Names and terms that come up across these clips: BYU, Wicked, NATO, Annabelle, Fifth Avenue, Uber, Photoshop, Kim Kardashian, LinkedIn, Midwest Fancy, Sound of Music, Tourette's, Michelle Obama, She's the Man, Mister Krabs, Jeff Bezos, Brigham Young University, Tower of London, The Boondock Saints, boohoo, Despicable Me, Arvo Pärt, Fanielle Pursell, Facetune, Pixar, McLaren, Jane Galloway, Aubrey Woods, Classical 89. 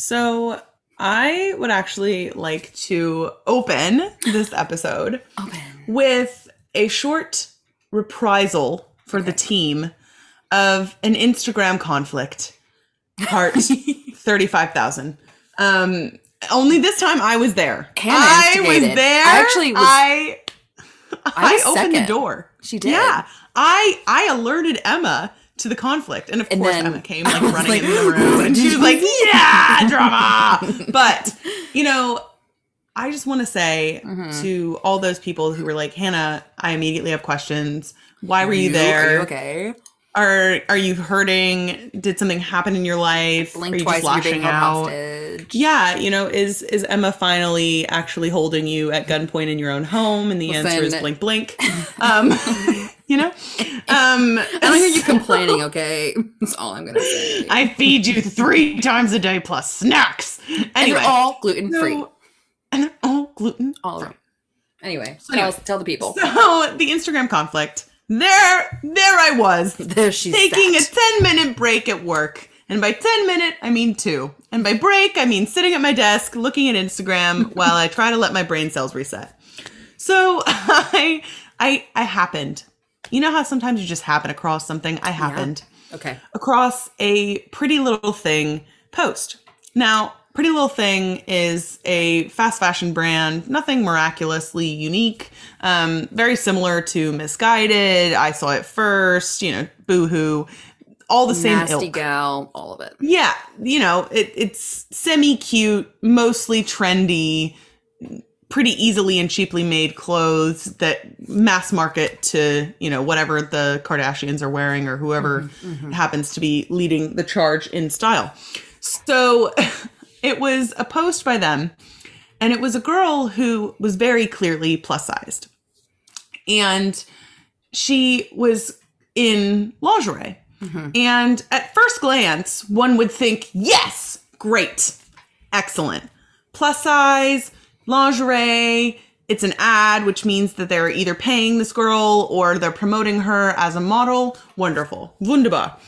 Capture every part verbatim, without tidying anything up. So I would actually like to open this episode open. with a short reprisal for okay. the team of an Instagram conflict, part thirty-five thousand. Um, only this time I was there. Hannah I was there. I actually was. I, I, was I opened second. the door. She did. Yeah. I, I alerted Emma to the conflict. And of and course, Emma came like running like, in the room. And she was like, yeah, drama. But, you know, I just want to say mm-hmm. to all those people who were like, Hannah, I immediately have questions. Why were you, you there? Are you okay? Are are you hurting? Did something happen in your life? Blink are you twice, just lashing out? Hostage. Yeah, you know, is is Emma finally actually holding you at gunpoint in your own home? And the Listen. answer is blink, blink. Um, you know, um, I don't hear you complaining. Okay, that's all I'm gonna say. I feed you three times a day plus snacks. Anyway, and they're all gluten free. So, and they're all gluten all free. Anyway, so anyway, tell tell the people. So the Instagram conflict. There, there I was. There she's taking sat. a ten minute break at work. And by ten minute, I mean two. And by break, I mean sitting at my desk, looking at Instagram while I try to let my brain cells reset. So I, I, I happened. You know how sometimes you just happen across something? I happened. Yeah. Okay. Across a Pretty Little Thing post. Now, Pretty Little Thing is a fast fashion brand, nothing miraculously unique, um, very similar to Misguided, I Saw It First, you know, Boohoo, all the same ilk. Nasty gal, all of it. Yeah, you know, it, it's semi-cute, mostly trendy, pretty easily and cheaply made clothes that mass market to, you know, whatever the Kardashians are wearing or whoever mm-hmm, mm-hmm. happens to be leading the charge in style. So... It was a post by them, and it was a girl who was very clearly plus-sized, and she was in lingerie. Mm-hmm. And at first glance, one would think, yes, great, excellent. Plus size, lingerie, it's an ad, which means that they're either paying this girl or they're promoting her as a model. Wonderful. Wunderbar.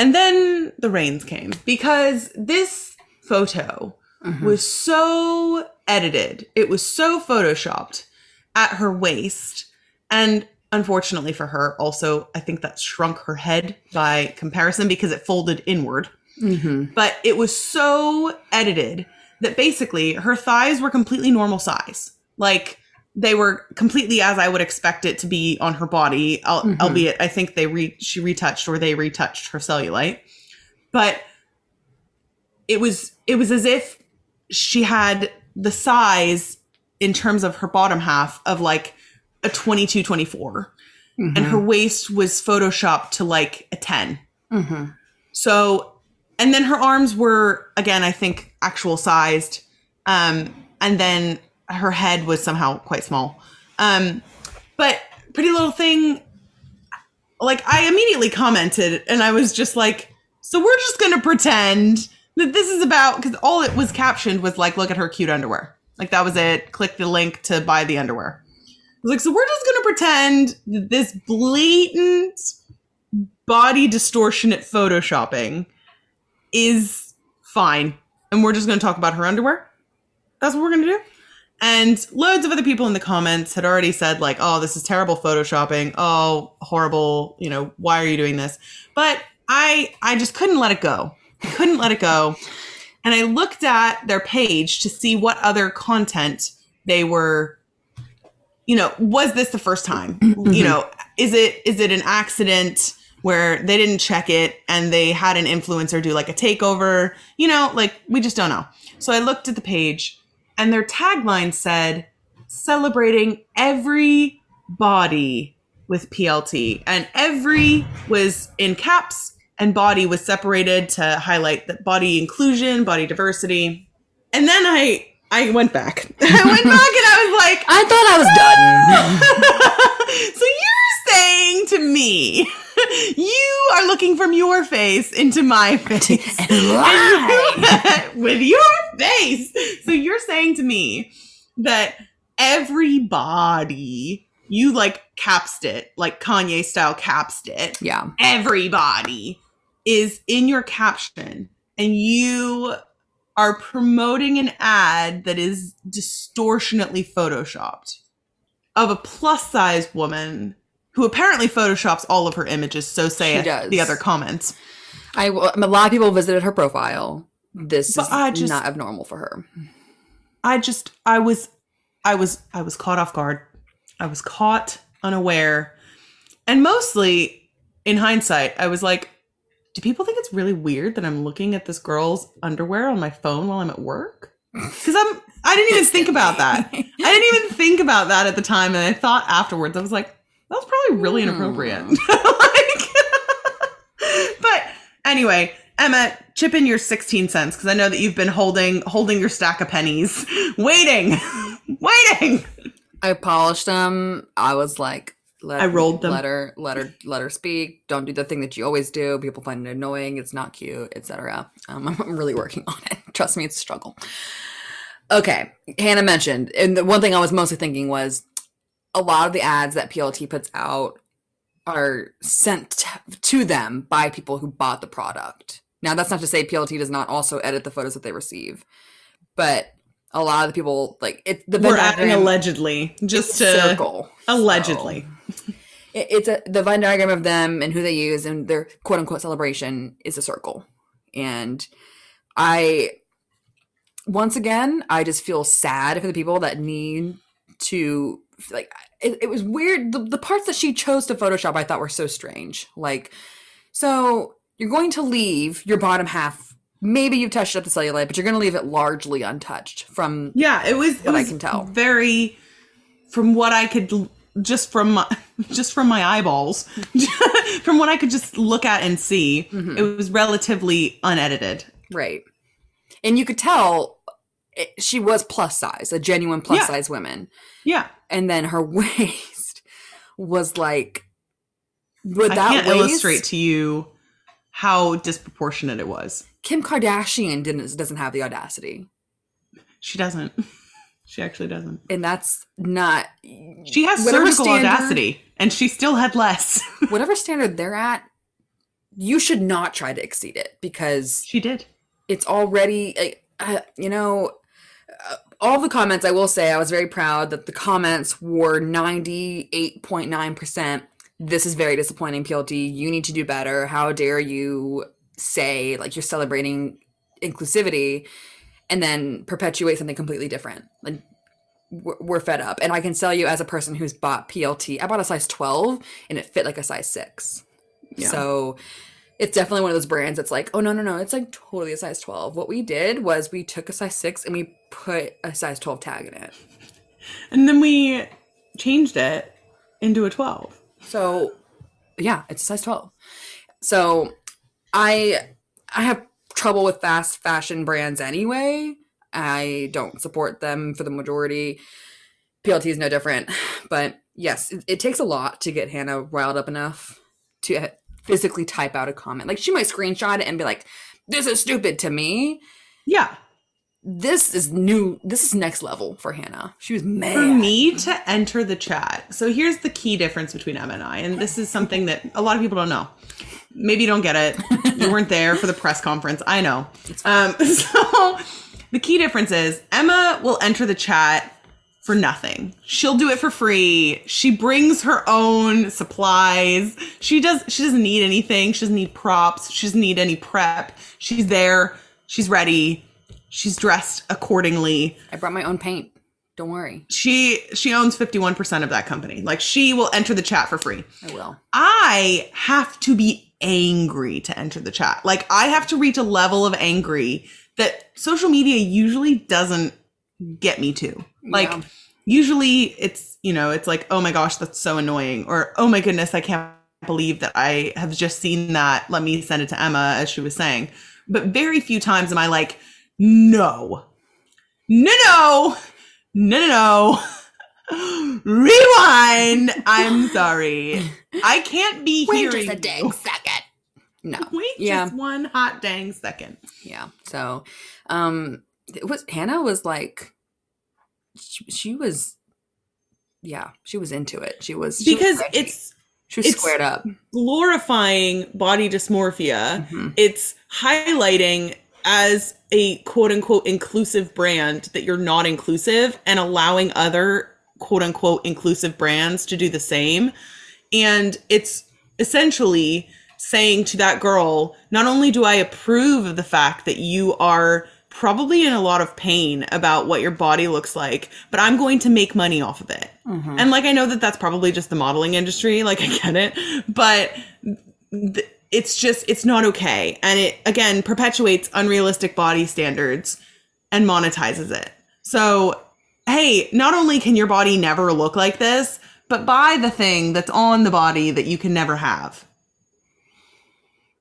And then the rains came because this photo mm-hmm. was so edited. It was so photoshopped at her waist. And unfortunately for her, also, I think that shrunk her head by comparison because it folded inward. Mm-hmm. But it was so edited that basically her thighs were completely normal size. Like they were completely as I would expect it to be on her body, al- mm-hmm. albeit I think they re- she retouched or they retouched her cellulite. But it was it was as if she had the size in terms of her bottom half of like a twenty-two, twenty-four. Mm-hmm. And her waist was photoshopped to like a ten. Mm-hmm. So, and then her arms were, again, I think actual sized. Um, and then... her head was somehow quite small. Um, but Pretty Little Thing, like I immediately commented and I was just like, so we're just going to pretend that this is about, because all it was captioned was like, look at her cute underwear. Like that was it. Click the link to buy the underwear. I was like, so we're just going to pretend that this blatant body distortion at photoshopping is fine. And we're just going to talk about her underwear. That's what we're going to do. And loads of other people in the comments had already said like, oh, this is terrible photoshopping. Oh, horrible. You know, why are you doing this? But I I just couldn't let it go. I couldn't let it go. And I looked at their page to see what other content they were, you know, was this the first time? Mm-hmm. You know, is it is it an accident where they didn't check it and they had an influencer do like a takeover? You know, like we just don't know. So I looked at the page. And their tagline said, celebrating every body with P L T. And every was in caps and body was separated to highlight that body inclusion, body diversity. And then I I went back. I went back and I was like, I thought I was oh! done. So you're saying to me, you are looking from your face into my face. And lie. With your face. So you're saying to me that everybody, you like capsed it, like Kanye style capsed it. Yeah. Everybody is in your caption and you are promoting an ad that is distortionately photoshopped of a plus-size woman who apparently photoshops all of her images, so say the other comments. I, a lot of people visited her profile. This but is I just, not abnormal for her. I just, I was, I was, I was caught off guard. I was caught unaware. And mostly, in hindsight, I was like, do people think it's really weird that I'm looking at this girl's underwear on my phone while I'm at work? Because I'm, I didn't even think about that. I didn't even think about that at the time. And I thought afterwards, I was like, that was probably really inappropriate. like, but anyway, Emma, chip in your sixteen cents, because I know that you've been holding holding your stack of pennies, waiting, waiting. I polished them. I was like, let, I rolled them. Let her, let her, let her speak. Don't do the thing that you always do. People find it annoying. It's not cute, et cetera. Um, I'm really working on it. Trust me, it's a struggle. Okay, Hannah mentioned, and the one thing I was mostly thinking was, a lot of the ads that P L T puts out are sent to them by people who bought the product. Now, that's not to say P L T does not also edit the photos that they receive, but a lot of the people, like, it's the Venn diagram. We're adding allegedly, just to circle. Allegedly. So it, it's a, the Venn diagram of them and who they use and their quote unquote celebration is a circle. And I, once again, I just feel sad for the people that need to. Like, it, it was weird. The, the parts that she chose to Photoshop I thought were so strange. Like, so you're going to leave your bottom half. Maybe you've touched up the cellulite, but you're going to leave it largely untouched from yeah, it was, what it was I can tell. Very, from what I could, just from my, just from my eyeballs, from what I could just look at and see, mm-hmm. It was relatively unedited. Right. And you could tell it, she was plus size, a genuine plus yeah. size woman. Yeah. And then her waist was like, with I that can't waist, illustrate to you how disproportionate it was. Kim Kardashian didn't doesn't have the audacity. She doesn't. She actually doesn't. And that's not. She has surgical standard, audacity, and she still had less. Whatever standard they're at, you should not try to exceed it because she did. It's already, like, uh, you know. Uh, all the comments, I will say, I was very proud that the comments were ninety-eight point nine percent. This is very disappointing, P L T. You need to do better. How dare you say, like, you're celebrating inclusivity and then perpetuate something completely different. Like, we're, we're fed up. And I can tell you as a person who's bought P L T, I bought a size twelve and it fit like a size six. Yeah. So it's definitely one of those brands that's like, oh, no, no, no. It's like totally a size twelve. What we did was we took a size six and we put a size twelve tag in it. And then we changed it into a twelve. So, yeah, it's a size twelve. So I I have trouble with fast fashion brands anyway. I don't support them for the majority. P L T is no different. But, yes, it, it takes a lot to get Hannah riled up enough to physically type out a comment. Like, she might screenshot it and be like, this is stupid to me. Yeah. This is new. This is next level for Hannah. She was mad. For me to enter the chat. So here's the key difference between Emma and I. And this is something that a lot of people don't know. Maybe you don't get it. You weren't there for the press conference. I know. Um, so the key difference is Emma will enter the chat for nothing. She'll do it for free. She brings her own supplies. She does. She doesn't need anything. She doesn't need props. She doesn't need any prep. She's there. She's ready. She's dressed accordingly. I brought my own paint. Don't worry. She she owns fifty-one percent of that company. Like, she will enter the chat for free. I will. I have to be angry to enter the chat. Like, I have to reach a level of angry that social media usually doesn't get me to. Like, yeah. Usually it's, you know, it's like, oh my gosh, that's so annoying. Or, oh my goodness, I can't believe that I have just seen that. Let me send it to Emma, as she was saying. But very few times am I like, no, no, no, no, no, no. Rewind. I'm sorry. I can't be hearing. Wait just a dang second. No. Wait yeah. just one hot dang second. Yeah. So, um, it was, Hannah was like, She, she was, yeah, she was into it. She was she because was it's she was it's squared up, glorifying body dysmorphia. Mm-hmm. It's highlighting as a quote unquote inclusive brand that you're not inclusive and allowing other quote unquote inclusive brands to do the same. And it's essentially saying to that girl, not only do I approve of the fact that you are probably in a lot of pain about what your body looks like, but I'm going to make money off of it. Mm-hmm. And like, I know that that's probably just the modeling industry. Like, I get it, but th- it's just, it's not okay. And it, again, perpetuates unrealistic body standards and monetizes it. So, hey, not only can your body never look like this, but buy the thing that's on the body that you can never have.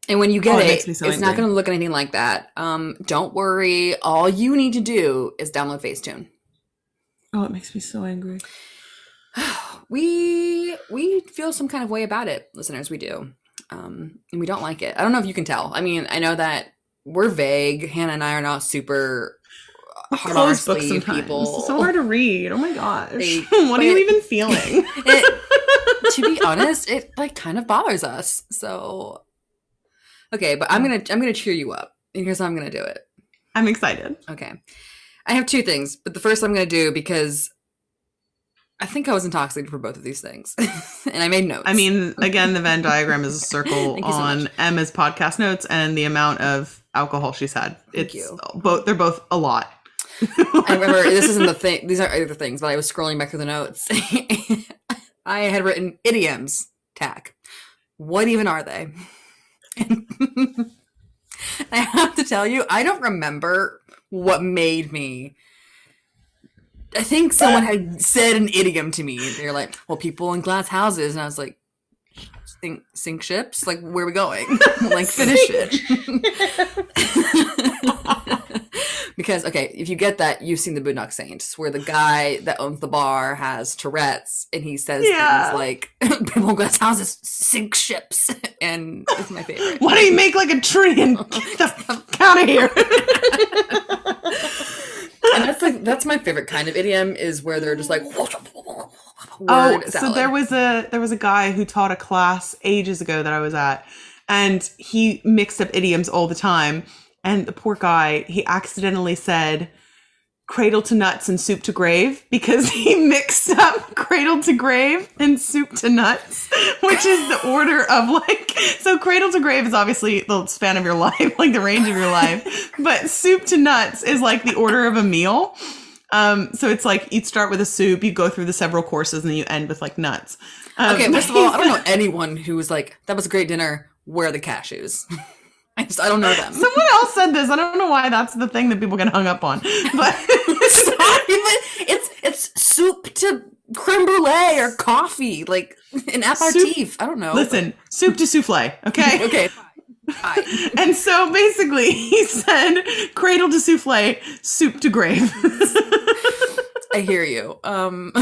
And when you get oh, it, it so it's angry. Not going to look anything like that. Um, don't worry. All you need to do is download Facetune. Oh, it makes me so angry. We we feel some kind of way about it, listeners. We do. Um, and we don't like it. I don't know if you can tell. I mean, I know that we're vague. Hannah and I are not super hard on our sleeve people. It's so hard to read. Oh, my gosh. They, what are you even feeling? It, to be honest, it like kind of bothers us. So... Okay, but I'm gonna I'm gonna cheer you up. And here's how I'm gonna do it. I'm excited. Okay, I have two things, but the first I'm gonna do because I think I was intoxicated for both of these things, and I made notes. I mean, again, the Venn diagram is a circle on so Emma's podcast notes and the amount of alcohol she's had. It's Thank you. Both they're both a lot. I remember this isn't the thing; these are other things. But I was scrolling back through the notes. I had written idioms. Tack. What even are they? I have to tell you, I don't remember what made me. I think someone had said an idiom to me. They were like, well, people in glass houses. And I was like, sink, sink ships? Like, where are we going? Like, finish it. Because, okay, if you get that, you've seen The Boondock Saints, where the guy that owns the bar has Tourette's, and he says yeah. things like, people in glass houses sink ships. And it's my favorite. Why don't you make like a tree and get the fuck out of here? And that's like that's my favorite kind of idiom is where they're just like word oh, salad. So there was a there was a guy who taught a class ages ago that I was at, and he mixed up idioms all the time. And the poor guy, he accidentally said cradle to nuts and soup to grave because he mixed up cradle to grave and soup to nuts, which is the order of like, so cradle to grave is obviously the span of your life, like the range of your life, but soup to nuts is like the order of a meal. Um, so it's like you'd start with a soup, you go through the several courses, and then you end with like nuts. Um, okay, first of all, I don't know anyone who was like, that was a great dinner, where are the cashews? I just, I don't know them. Someone else said this. I don't know why that's the thing that people get hung up on. But, Sorry, but it's it's soup to creme brulee or coffee, like an aperitif. Soup. I don't know. Listen, soup to souffle, okay? Okay. Bye. And so basically he said cradle to souffle, soup to grave. I hear you. Um,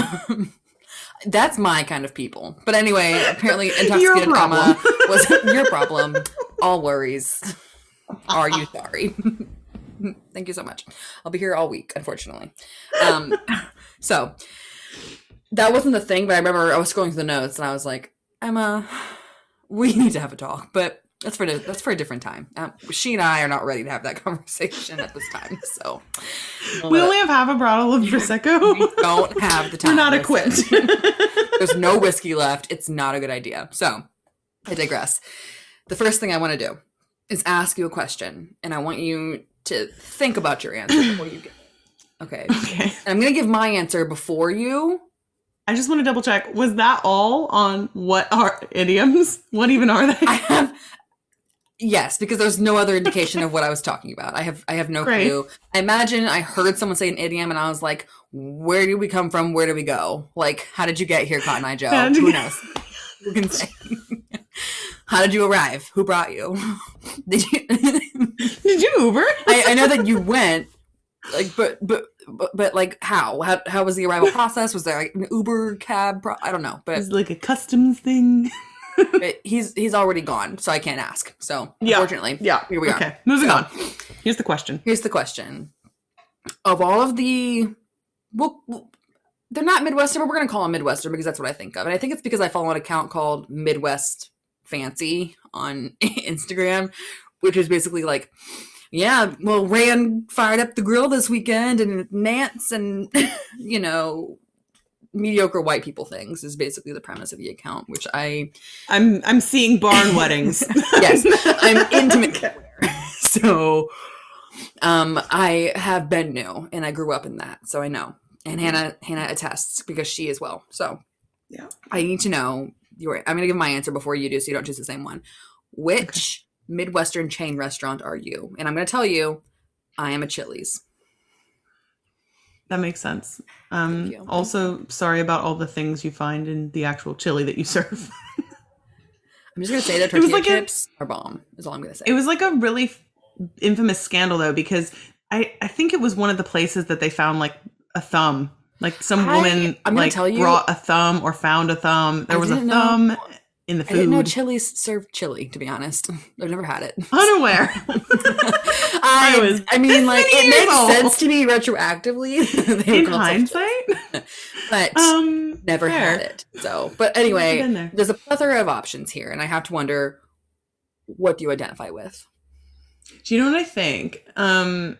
that's my kind of people. But anyway, apparently intoxicated Emma was your problem. All worries. Are you sorry? Thank you so much. I'll be here all week, unfortunately. Um, so that wasn't the thing, but I remember I was scrolling through the notes and I was like, Emma, we need to have a talk, but that's for that's for a different time. Um, she and I are not ready to have that conversation at this time. So we'll we only have half a bottle of Prosecco. We don't have the time. We're not equipped. There's no whiskey left. It's not a good idea. So I digress. The first thing I want to do is ask you a question, and I want you to think about your answer before you get it. Okay. Okay. And I'm going to give my answer before you. I just want to double check. Was that all on what are idioms? What even are they? I have, yes, because there's no other indication of what I was talking about. I have I have no Great. clue. I imagine I heard someone say an idiom, and I was like, where did we come from? Where do we go? Like, how did you get here, Cotton Eye Joe? Who knows? Who can say? How did you arrive? Who brought you? Did you Did you Uber? I, I know that you went, like, but but but, but like how? how? How was the arrival process? Was there like an Uber cab? Pro- I don't know, but it was like a customs thing. But he's he's already gone, so I can't ask. So yeah. Unfortunately, yeah, here we okay. are. Moving so, on. Here's the question. Here's the question. Of all of the, well, well they're not Midwestern, but we're gonna call them Midwestern because that's what I think of, and I think it's because I follow an account called Midwest Fancy on Instagram, which is basically like Yeah, well, Rand fired up the grill this weekend, and Nance, and, you know, mediocre white people things is basically the premise of the account, which I... I'm I'm seeing barn weddings. Yes, I'm intimate. So um, I have been new, and I grew up in that, so I know. And Hannah Hannah attests, because she as well. So yeah, I need to know your... I'm going to give my answer before you do, so you don't choose the same one. Which... Okay. Midwestern chain restaurant are you? And I'm going to tell you, I am a Chili's. That makes sense. Um, also, sorry about all the things you find in the actual chili that you serve. I'm just going to say that tortilla like chips a, are bomb, is all I'm going to say. It was like a really f- infamous scandal, though, because I, I think it was one of the places that they found like a thumb. Like some I, woman I'm like tell you, brought a thumb or found a thumb. There I was a thumb. Know. In the food. I didn't know Chili's served chili, to be honest. I've never had it. Unaware. I, I was. I mean, like, it makes old. sense to me retroactively. In hindsight? But um, never fair. had it. So, but anyway, there. there's a plethora of options here, and I have to wonder, what do you identify with? Do you know what I think? Um,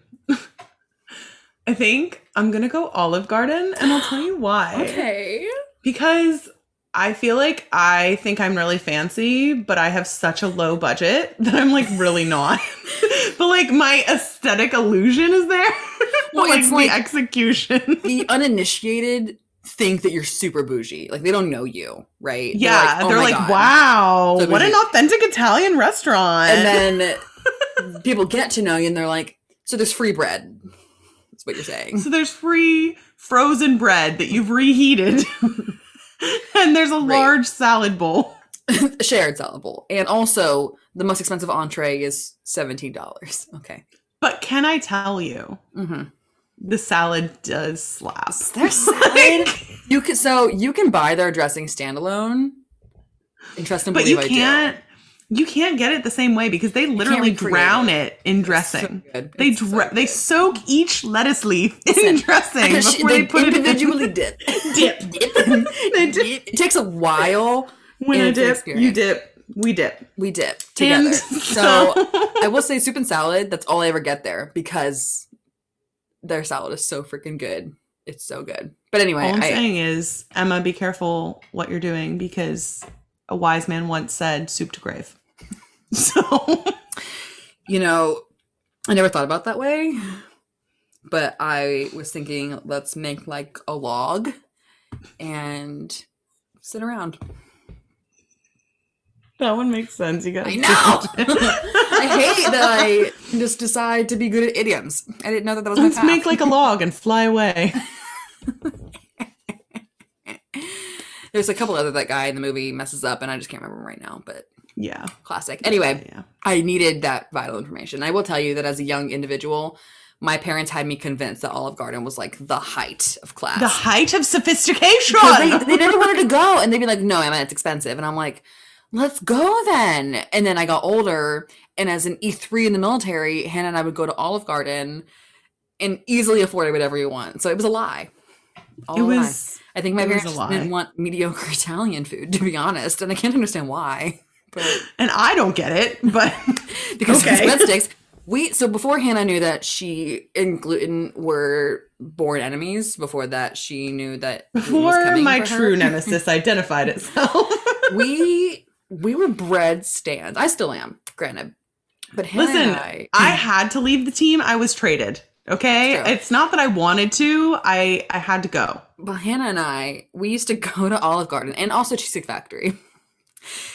I think I'm going to go Olive Garden, and I'll tell you why. Okay. Because... I feel like I think I'm really fancy, but I have such a low budget that I'm like really not. But like my aesthetic illusion is there. Well, like, it's like the execution. The uninitiated think that you're super bougie. Like they don't know you, right? Yeah. They're like, oh they're like wow, so what an authentic Italian restaurant. And then people get to know you and they're like, so there's free bread. That's what you're saying. So there's free frozen bread that you've reheated. And there's a right. large salad bowl. A shared salad bowl. And also, the most expensive entree is seventeen dollars. Okay. But can I tell you, mm-hmm. the salad does slap. Their salad? you can, so you can buy their dressing standalone. And trust and but believe you can't, I do. You can't get it the same way because they literally drown it. it in dressing. So they dr- so they soak each lettuce leaf Listen, in dressing before they, they put it in. Individually dip. Dip. Dip. They dip. It takes a while. When I dip, experience. you dip, we dip. We dip together. And so I will say soup and salad, that's all I ever get there because their salad is so freaking good. It's so good. But anyway. All I'm I, saying is, Emma, be careful what you're doing because a wise man once said soup to grave. So, you know, I never thought about that way. But I was thinking, let's make like a log and sit around. That one makes sense. You guys. I know. I hate that I just decide to be good at idioms. I didn't know that that was my Let's path. Make like a log and fly away. There's a couple other that guy in the movie messes up, and I just can't remember him right now. But yeah, classic. Anyway, yeah, yeah. I needed that vital information. I will tell you that as a young individual, my parents had me convinced that Olive Garden was like the height of class. The height of sophistication. They, they never wanted to go. And they'd be like, no, Emma, it's expensive. And I'm like, let's go then. And then I got older. And as an E three in the military, Hannah and I would go to Olive Garden and easily afford whatever you want. So it was a lie. All it was. I think my parents didn't want mediocre Italian food, to be honest. And I can't understand why. But... And I don't get it. But because okay. of breadsticks. We so before Hannah knew that she and gluten were born enemies. Before that, she knew that before my true nemesis identified itself. we we were bread stands. I still am, granted. But Hannah listen, and I, I had to leave the team. I was traded. Okay, it's not that I wanted to. I I had to go. But Hannah and I, we used to go to Olive Garden and also Cheesecake Factory.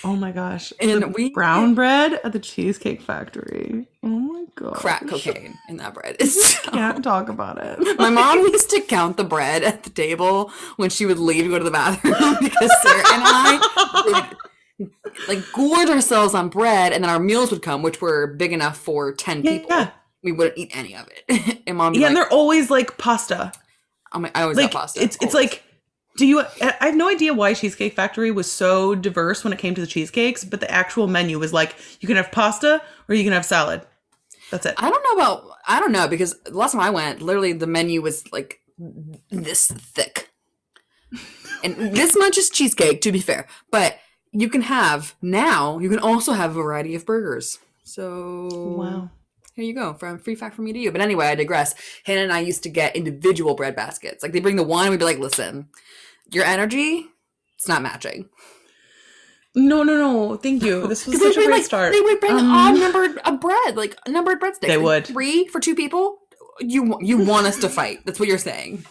Oh my gosh. And the we brown bread at the Cheesecake Factory. Oh my god. Crack cocaine in that bread. I so, can't talk about it. My mom used to count the bread at the table when she would leave to go to the bathroom because Sarah and I would like gorge ourselves on bread and then our meals would come, which were big enough for ten yeah, people. Yeah. We wouldn't eat any of it. And mom Yeah, like, and they're always like pasta. I'm like, I always like, got pasta. It's always. It's like Do you? I have no idea why Cheesecake Factory was so diverse when it came to the cheesecakes, but the actual menu was like you can have pasta or you can have salad. That's it. I don't know about. I don't know because the last time I went, literally the menu was like this thick, and this much is cheesecake. To be fair, but you can have now. You can also have a variety of burgers. So wow. here you go, from free fact from me to you. But anyway, I digress. Hannah and I used to get individual bread baskets. Like, they bring the one and we'd be like, listen, your energy, it's not matching. No, no, no. Thank you. This was such a great like, start. They would bring um, odd numbered a bread, like numbered breadsticks. They would. Three for two people. You you want us to fight. That's what you're saying.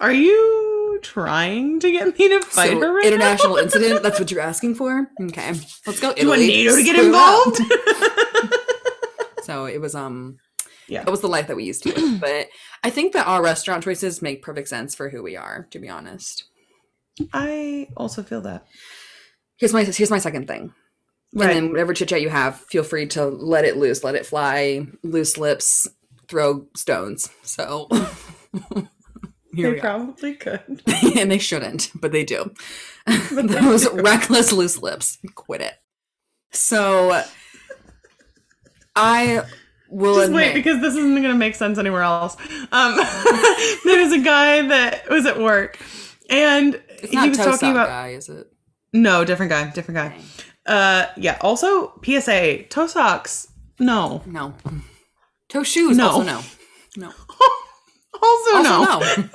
Are you trying to get me to fight so, her right international now? Incident? That's what you're asking for? Okay. Let's go Italy. You want NATO to get Screw involved? So it was, um, yeah, that was the life that we used to live. But I think that our restaurant choices make perfect sense for who we are, to be honest. I also feel that. Here's my here's my second thing. Right. And then whatever chit-chat you have, feel free to let it loose, let it fly, loose lips, throw stones. So here they we probably are. Could. And they shouldn't, but they do. But they Those do. Reckless loose lips. Quit it. So I will Just admit, wait, because this isn't going to make sense anywhere else. Um, there was a guy that was at work, and it's not he was talking about guy, is it? No, different guy, different guy. Uh, yeah. Also, P S A: toe socks. No, no. Toe shoes. No. Also no. No. also, also no.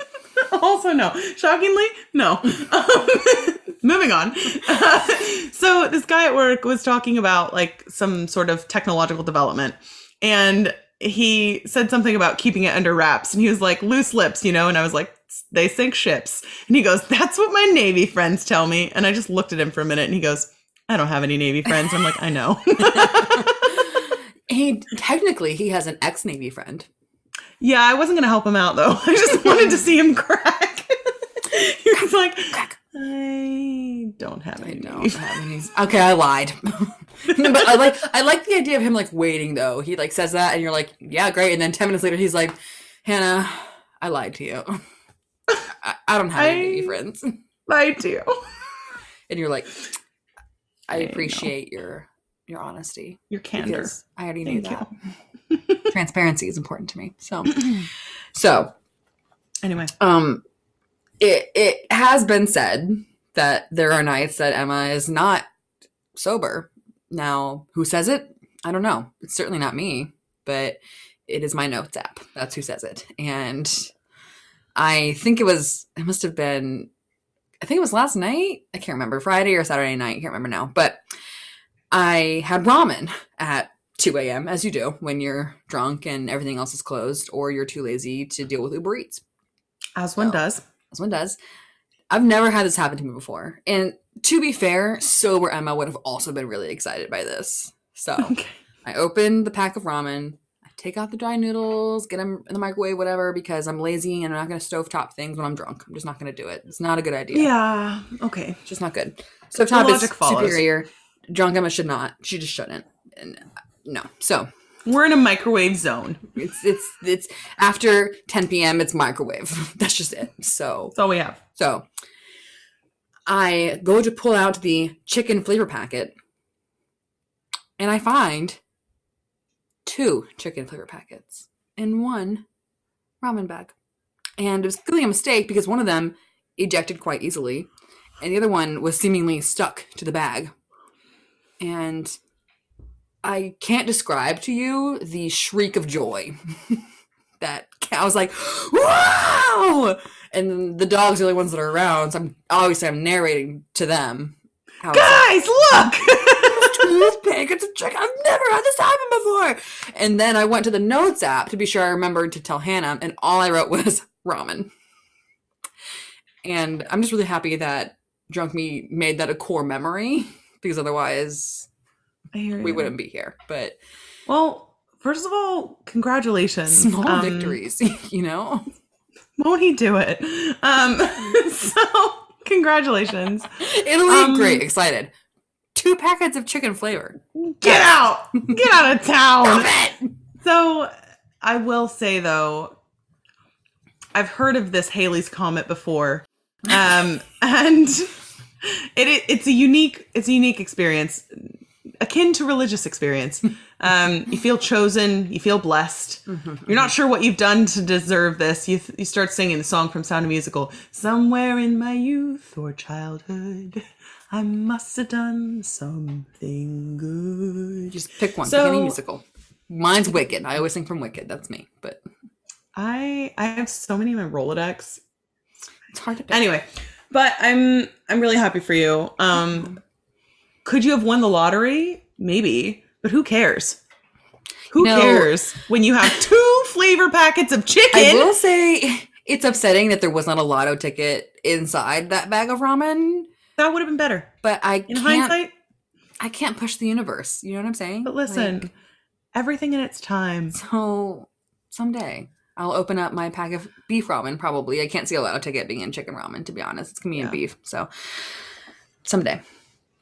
no. also no. Shockingly, no. Um, moving on. Uh, so this guy at work was talking about like some sort of technological development, and he said something about keeping it under wraps, and he was like, "Loose lips," you know, and I was like, they sink ships. And he goes, that's what my Navy friends tell me. And I just looked at him for a minute and he goes, I don't have any Navy friends. And I'm like, I know. He technically, he has an ex-Navy friend. Yeah, I wasn't going to help him out though. I just wanted to see him crack. He was like, crack. I don't have any. I don't have any. Okay, I lied. But I like, I like the idea of him like waiting though. He like says that and you're like, yeah, great. And then ten minutes later, he's like, Hannah, I lied to you. I, I don't have any I, friends. I do. And you're like, I, I appreciate know. your your honesty. Your candor. I already knew Thank that. Transparency is important to me. So so anyway. Um it it has been said that there are nights that Emma is not sober. Now, who says it? I don't know. It's certainly not me, but it is my notes app. That's who says it. And I think it was, it must have been, I think it was last night. I can't remember, Friday or Saturday night. I can't remember now. But I had ramen at two a.m., as you do when you're drunk and everything else is closed or you're too lazy to deal with Uber Eats. As one so, does. As one does. I've never had this happen to me before. And to be fair, sober Emma would have also been really excited by this. So okay. I opened the pack of ramen. Take out the dry noodles, get them in the microwave, whatever, because I'm lazy and I'm not going to stovetop things when I'm drunk. I'm just not going to do it. It's not a good idea. Yeah. Okay. It's just not good. Stovetop is follows. superior. Drunk Emma should not. She just shouldn't. And no. So. We're in a microwave zone. It's, it's, it's after ten p.m. It's microwave. That's just it. So. That's all we have. So. I go to pull out the chicken flavor packet and I find two chicken flavor packets and one ramen bag. And it was clearly a mistake because one of them ejected quite easily and the other one was seemingly stuck to the bag. And I can't describe to you the shriek of joy that I was like, wow! And the dogs are the only ones that are around, so I'm obviously I'm narrating to them. How Guys, like, look! Toothpick, it's a trick. I've never had this happen before. And then I went to the notes app to be sure I remembered to tell Hannah, and all I wrote was ramen. And I'm just really happy that Drunk Me made that a core memory, because otherwise we that. wouldn't be here. But well, first of all, congratulations. Small um, victories, you know? Won't he do it? Um, so congratulations. Italy, um, great, excited. Two packets of chicken flavor. Get out! Get out of town! So, I will say though, I've heard of this Halley's Comet before, um, and it, it it's a unique it's a unique experience, akin to religious experience. Um, you feel chosen, you feel blessed. Mm-hmm. You're not sure what you've done to deserve this. You you start singing the song from Sound of Musical, "Somewhere in my youth or childhood, I must have done something good." Just pick one. So, pick any musical. Mine's Wicked. I always think from Wicked. That's me. But I I have so many in my Rolodex. It's hard to pick. Anyway, but I'm I'm really happy for you. Um, mm-hmm. Could you have won the lottery? Maybe, but who cares? Who no. cares when you have two flavor packets of chicken? I will say it's upsetting that there was not a lotto ticket inside that bag of ramen. That would have been better. But I in can't, hindsight, I can't push the universe. You know what I'm saying? But listen, like, everything in its time. So someday I'll open up my pack of beef ramen. Probably. I can't see a lotto ticket being in chicken ramen, to be honest. It's gonna be yeah. in beef. So someday.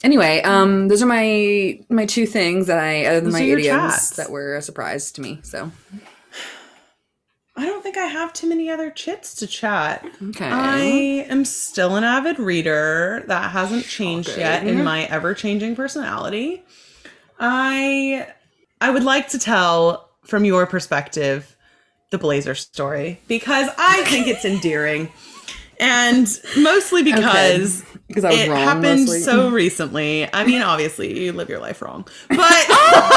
Anyway, um, those are my my two things that I other than my idioms chats. that were a surprise to me. So I don't think I have too many other chits to chat. Okay, I am still an avid reader. That hasn't changed okay. yet in my ever-changing personality. I I would like to tell from your perspective the Blazer story because I think it's endearing. And mostly because okay. I was it wrong, happened mostly. so recently. I mean, obviously, you live your life wrong. But I,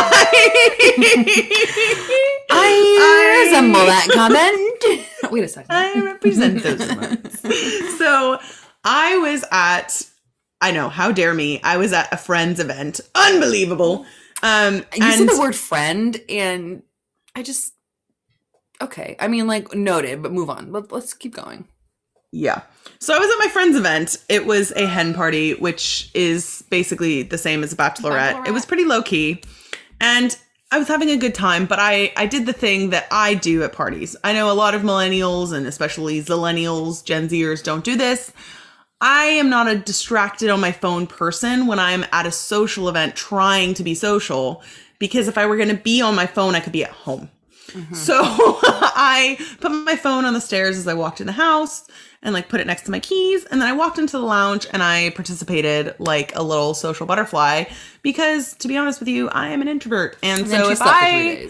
I resemble that comment. Wait a second. I represent those ones. So I was at, I know, how dare me. I was at a friend's event. Unbelievable. Um, you and- said the word friend, and I just, okay. I mean, like, noted, but move on. Let, let's keep going. Yeah. So I was at my friend's event. It was a hen party, which is basically the same as a bachelorette. bachelorette. It was pretty low key. And I was having a good time, but I, I did the thing that I do at parties. I know a lot of millennials and especially zillennials, Gen Zers don't do this. I am not a distracted on my phone person when I'm at a social event trying to be social, because if I were going to be on my phone, I could be at home. Mm-hmm. So I put my phone on the stairs as I walked in the house and like put it next to my keys. And then I walked into the lounge and I participated like a little social butterfly because, to be honest with you, I am an introvert. And, and so if I,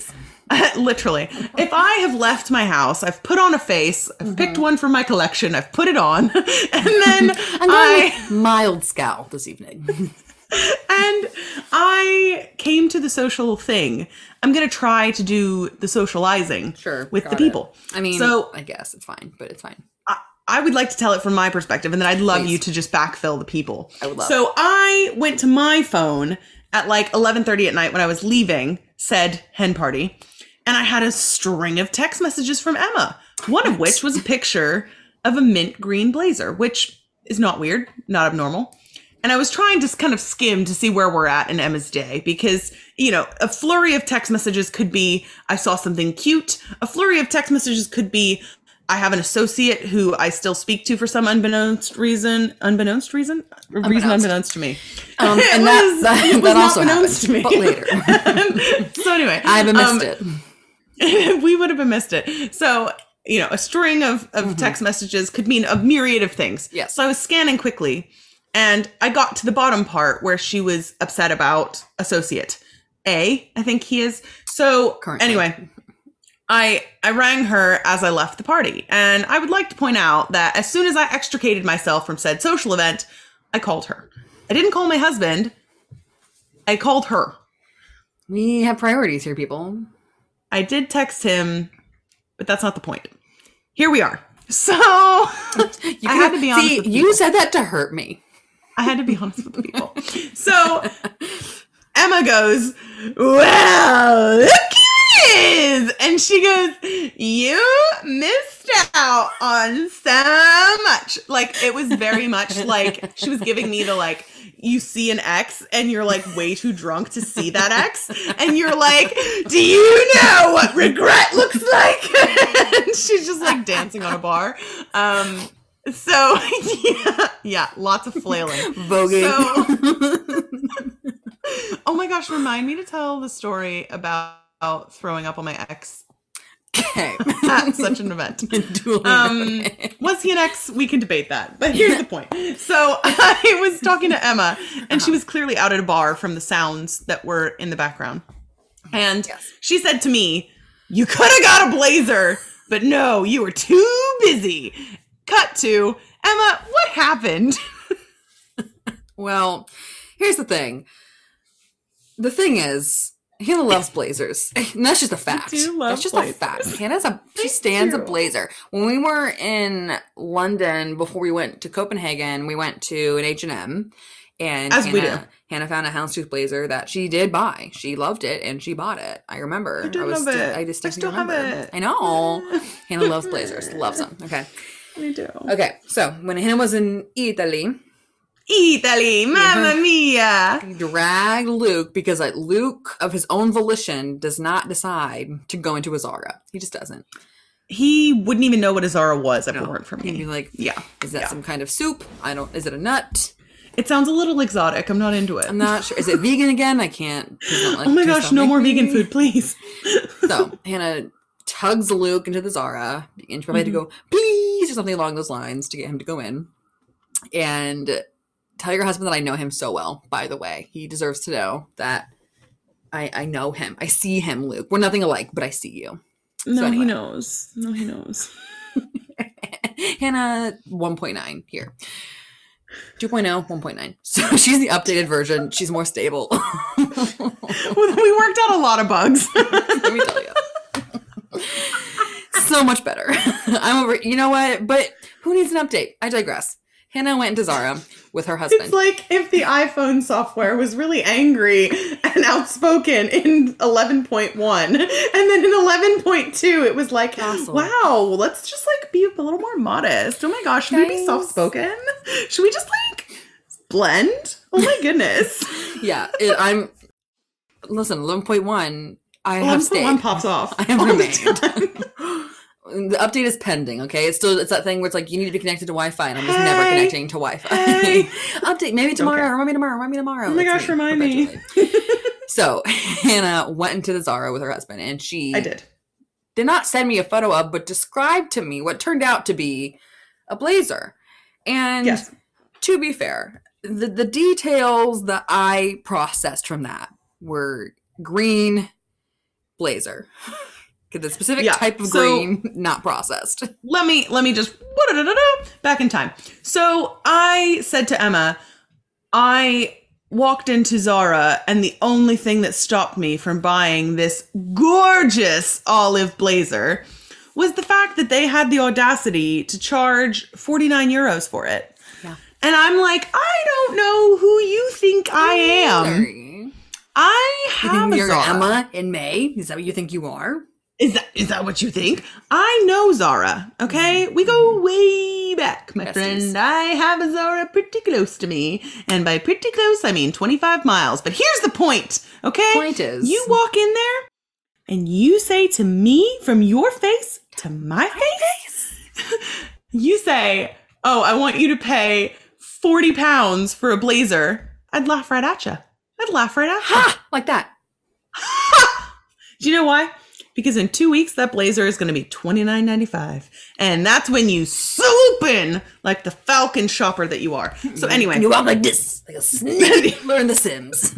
literally, if I have left my house, I've put on a face, I've mm-hmm. picked one from my collection, I've put it on. And then I mild scowl this evening. And I came to the social thing. I'm going to try to do the socializing sure, with the people. It. I mean, so, I guess it's fine, but it's fine. I, I would like to tell it from my perspective, and then I'd love Please. you to just backfill the people. I would love So it. I went to my phone at like eleven thirty at night when I was leaving said hen party, and I had a string of text messages from Emma, one of which was a picture of a mint green blazer, which is not weird, not abnormal. And I was trying to kind of skim to see where we're at in Emma's day because, you know, a flurry of text messages could be, I saw something cute. A flurry of text messages could be, I have an associate who I still speak to for some unbeknownst reason. Unbeknownst reason? Unbeknownst. Reason unbeknownst to me. Um, and was, that, that, that also happens, to me. But later. So anyway. I've missed um, it. We would have been missed it. So, you know, a string of, of mm-hmm. text messages could mean a myriad of things. Yes. So I was scanning quickly. And I got to the bottom part where she was upset about associate A, I think he is. So Currently. anyway, I I rang her as I left the party. And I would like to point out that as soon as I extricated myself from said social event, I called her. I didn't call my husband. I called her. We have priorities here, people. I did text him, but that's not the point. Here we are. So you I had to be honest see, with you people. said that to hurt me. I had to be honest with the people. So Emma goes, well, look at this. And she goes, you missed out on so much. Like, it was very much like she was giving me the, like, you see an ex and you're, like, way too drunk to see that ex. And you're like, do you know what regret looks like? And she's just, like, dancing on a bar. Um So, yeah, yeah, lots of flailing. Voguing. So, oh my gosh, remind me to tell the story about throwing up on my ex okay. at such an event. Um, was he an ex? We can debate that. But here's the point. So I was talking to Emma, and uh-huh. she was clearly out at a bar from the sounds that were in the background. And yes. she said to me, you could have got a blazer, but no, you were too busy. Cut to, Emma, what happened? Well, here's the thing. The thing is, Hannah loves blazers. And that's just a fact. I do love that's just blazers. a fact. Hannah's a she stands a blazer. When we were in London before we went to Copenhagen, we went to an H and M, and as Hannah, we do. Hannah found a houndstooth blazer that she did buy. She loved it and she bought it. I remember. I do I was love sti- it. I just I still remember. have it. I know. Hannah loves blazers. Loves them. Okay. We do. Okay. So when Hannah was in Italy. Italy, mamma mm-hmm. mia! He dragged Luke because like, Luke, of his own volition, does not decide to go into a Zara. He just doesn't. He wouldn't even know what a Zara was if no. it weren't for me. He'd be like, "Yeah, is that yeah. some kind of soup? I don't. Is it a nut? It sounds a little exotic. I'm not into it. I'm not sure. Is it vegan again? I can't. Not, like, oh my gosh, no more me. vegan food, please." So Hannah tugs Luke into the Zara, and she probably mm-hmm. had to go, "Please," or something along those lines to get him to go in, and. Tell your husband that I know him so well, by the way. He deserves to know that I, I know him. I see him, Luke. We're nothing alike, but I see you. No, so anyway. he knows. No, he knows. Hannah, one point nine here. two point oh, one point nine. So she's the updated version. She's more stable. We worked out a lot of bugs. Let me tell you. So much better. I'm over. You know what? But who needs an update? I digress. Hannah went to Zara with her husband. It's like if the iPhone software was really angry and outspoken in eleven point one. And then in eleven point two, it was like, awesome. Wow, let's just like be a little more modest. Oh my gosh, should Guys. we be soft-spoken? Should we just like blend? Oh my goodness. yeah, it, I'm, listen, eleven point one, I have stayed. eleven point one pops off. I have remained. The update is pending, okay? It's still it's that thing where it's like you need to be connected to Wi-Fi, and I'm just hey, never connecting to Wi-Fi. Hey. Update maybe tomorrow. Okay. Remind me tomorrow. Remind me tomorrow. Oh my gosh, remind me. So Hannah went into the Zara with her husband, and she I did did not send me a photo of, but described to me what turned out to be a blazer. And yes. to be fair, the the details that I processed from that were green blazer. The specific yeah. type of green, so, not processed. Let me let me just back in time. So I said to Emma, I walked into Zara, and the only thing that stopped me from buying this gorgeous olive blazer was the fact that they had the audacity to charge forty-nine euros for it. Yeah. And I'm like, I don't know who you think I am. I have you think a Zara. Emma in May. Is that what you think you are? Is that is that what you think? I know Zara, okay? We go way back, my Besties. friend. I have a Zara pretty close to me. And by pretty close, I mean twenty-five miles. But here's the point, okay? Point is. You walk in there and you say to me, from your face to my face, you say, oh, I want you to pay forty pounds for a blazer. I'd laugh right at you. I'd laugh right at you. Ha! Like that. Ha! Do you know why? Because in two weeks, that blazer is going to be twenty-nine ninety-five. And that's when you swoop in like the falcon shopper that you are. So anyway. You walk like this, like a snake. Learn the Sims.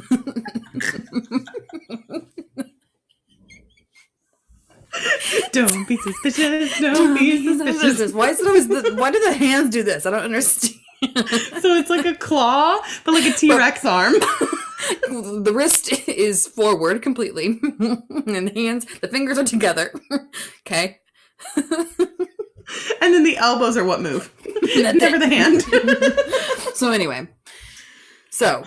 Don't be suspicious. Don't, Don't be suspicious. suspicious. Why, is it always the, why do the hands do this? I don't understand. So it's like a claw, but like a T-Rex arm. The wrist is forward completely, and the hands, the fingers are together. Okay. And then the elbows are what move. Never the hand. So anyway, so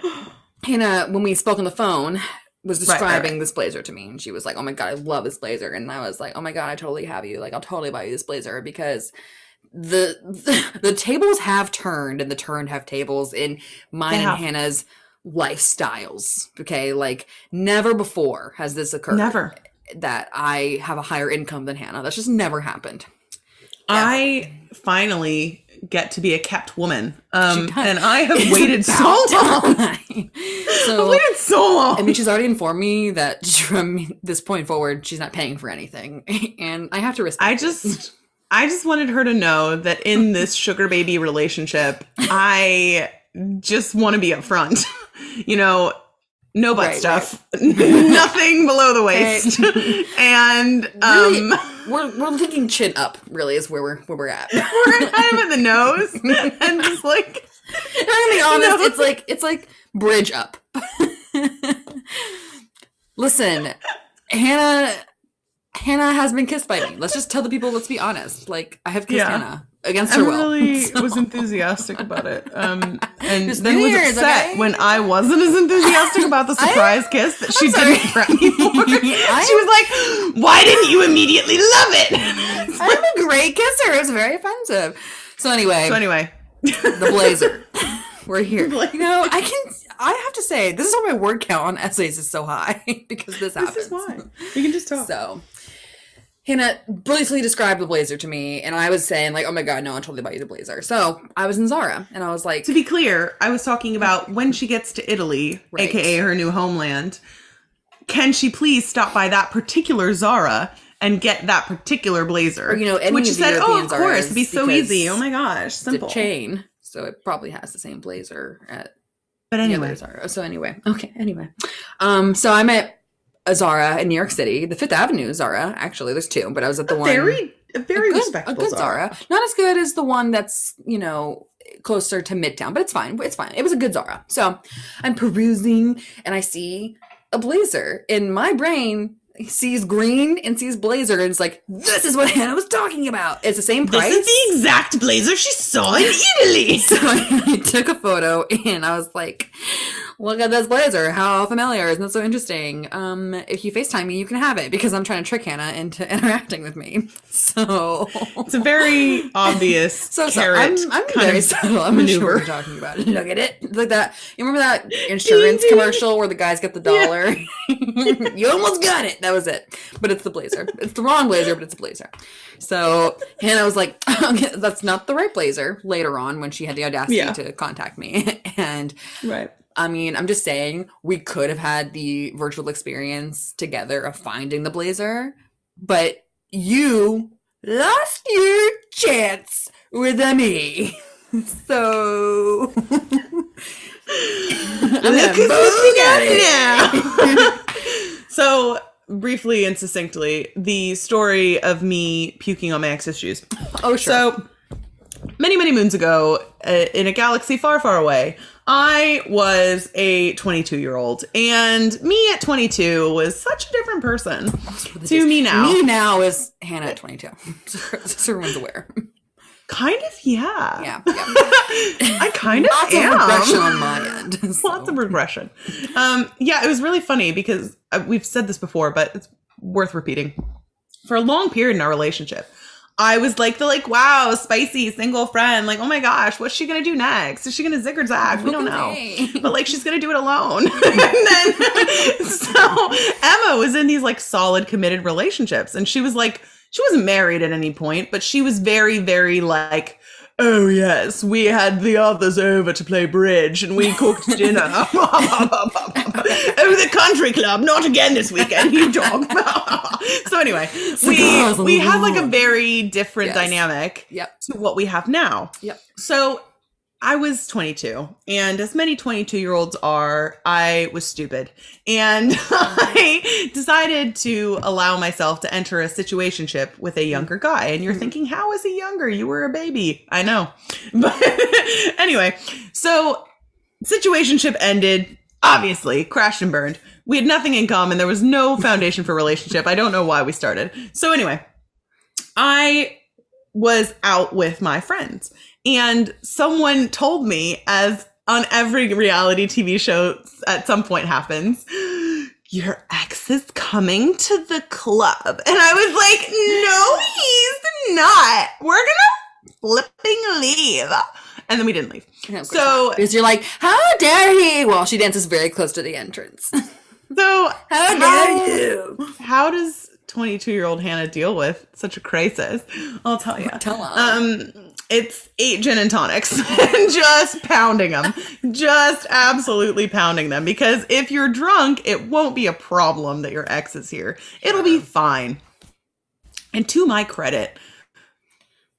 Hannah, when we spoke on the phone, was describing right, right, right. this blazer to me, and she was like, "Oh my god, I love this blazer," and I was like, "Oh my god, I totally have you. Like, I'll totally buy you this blazer because." The, the the tables have turned, and the turned have tables in mine yeah. and Hannah's lifestyles. Okay, like never before has this occurred. Never that I have a higher income than Hannah. That's just never happened. Ever. I finally get to be a kept woman, um, and I have waited so long. so, I've waited so long. I mean, she's already informed me that from this point forward, she's not paying for anything, and I have to respect. I just. It. I just wanted her to know that in this sugar baby relationship, I just want to be upfront. You know, no butt right, stuff, right. Nothing below the waist, right. and um, really, we're we're thinking chin up. Really, is where we're where we're at. We're kind of at the nose, and just like, I'm gonna be honest, it's like it's like bridge up. Listen, Hannah Hannah has been kissed by me. Let's just tell the people, let's be honest. Like, I have kissed yeah. Hannah against her I will. I really so. was enthusiastic about it. Um, and just then was years, upset okay? when I wasn't as enthusiastic about the surprise I, kiss that she didn't prep me for. I, she was like, why didn't you immediately love it? I'm a great kisser. It was very offensive. So anyway. So anyway. The blazer. We're here. Blazer. You know, I can... I have to say, this is why my word count on essays is so high, because this happens. This is why. You can just talk. So, Hannah briefly described the blazer to me, and I was saying, like, oh my god, no, I totally bought you the blazer. So, I was in Zara, and I was like... To be clear, I was talking about when she gets to Italy, right. a k a her new homeland, can she please stop by that particular Zara and get that particular blazer? Or, you know, any Which of the said, European oh, of course, it'd be so easy. Oh my gosh, simple. It's a chain, so it probably has the same blazer at... But anyway, yeah, so anyway, okay, anyway. Um, so I'm at a Zara in New York City, the Fifth Avenue Zara, actually, there's two, but I was at the a one. Very, a very a good, respectable a good Zara. Zara. Not as good as the one that's, you know, closer to Midtown, but it's fine, it's fine. It was a good Zara. So I'm perusing and I see a blazer. In my brain, sees green and sees blazer and it's like, this is what Hannah was talking about. It's the same price. This is the exact blazer she saw in Italy. So I took a photo and I was like, look at this blazer. How familiar. Isn't that so interesting? Um, if you FaceTime me, you can have it because I'm trying to trick Hannah into interacting with me. So it's a very obvious so, so carrot I'm, I'm kind of subtle. I'm maneuver. Sure we're talking about it. Look at it. It's like that. You remember that insurance commercial where the guys get the dollar? Yeah. You almost got it. That was it. But it's the blazer. It's the wrong blazer, but it's a blazer. So Hannah was like, okay, that's not the right blazer later on when she had the audacity yeah. to contact me. And right. I mean, I'm just saying we could have had the virtual experience together of finding the blazer, but you lost your chance with me. So look now. So briefly and succinctly, the story of me puking on my ex's shoes. Oh, sure. So many, many moons ago, uh, in a galaxy far, far away, I was a twenty-two-year-old, and me at twenty-two was such a different person to me now. Me now is Hannah at twenty-two. So everyone's aware. Kind of, yeah. Yeah, yeah. I kind of Lots am. Lots of regression on my end. So. Lots of regression. Um, yeah, it was really funny because uh, we've said this before, but it's worth repeating. For a long period in our relationship, I was like the like, wow, spicy single friend. Like, oh my gosh, what's she going to do next? Is she going to zig or zag? We don't know. But like, she's going to do it alone. And then, so Emma was in these like solid committed relationships. And she was like, she wasn't married at any point, but she was very, very like, oh yes, we had the others over to play bridge and we cooked dinner. Oh, the country club, not again this weekend, you dog. So anyway, we we had like a very different yes. dynamic yep. to what we have now. Yep. So I was twenty-two, and as many twenty-two-year-olds are, I was stupid. And I decided to allow myself to enter a situationship with a younger guy. And you're thinking, how is he younger? You were a baby. I know. But anyway, so situationship ended, obviously, crashed and burned. We had nothing in common. There was no foundation for relationship. I don't know why we started. So anyway, I was out with my friends. And someone told me, as on every reality T V show at some point happens, your ex is coming to the club. And I was like, no, he's not. We're going to flipping leave. And then we didn't leave. No, so because you're like, how dare he? Well, she dances very close to the entrance. So how dare you? How does twenty-two-year-old Hannah deal with such a crisis? I'll tell you. Tell us. Um, It's eight gin and tonics and just pounding them, just absolutely pounding them. Because if you're drunk, it won't be a problem that your ex is here. It'll be fine. And to my credit,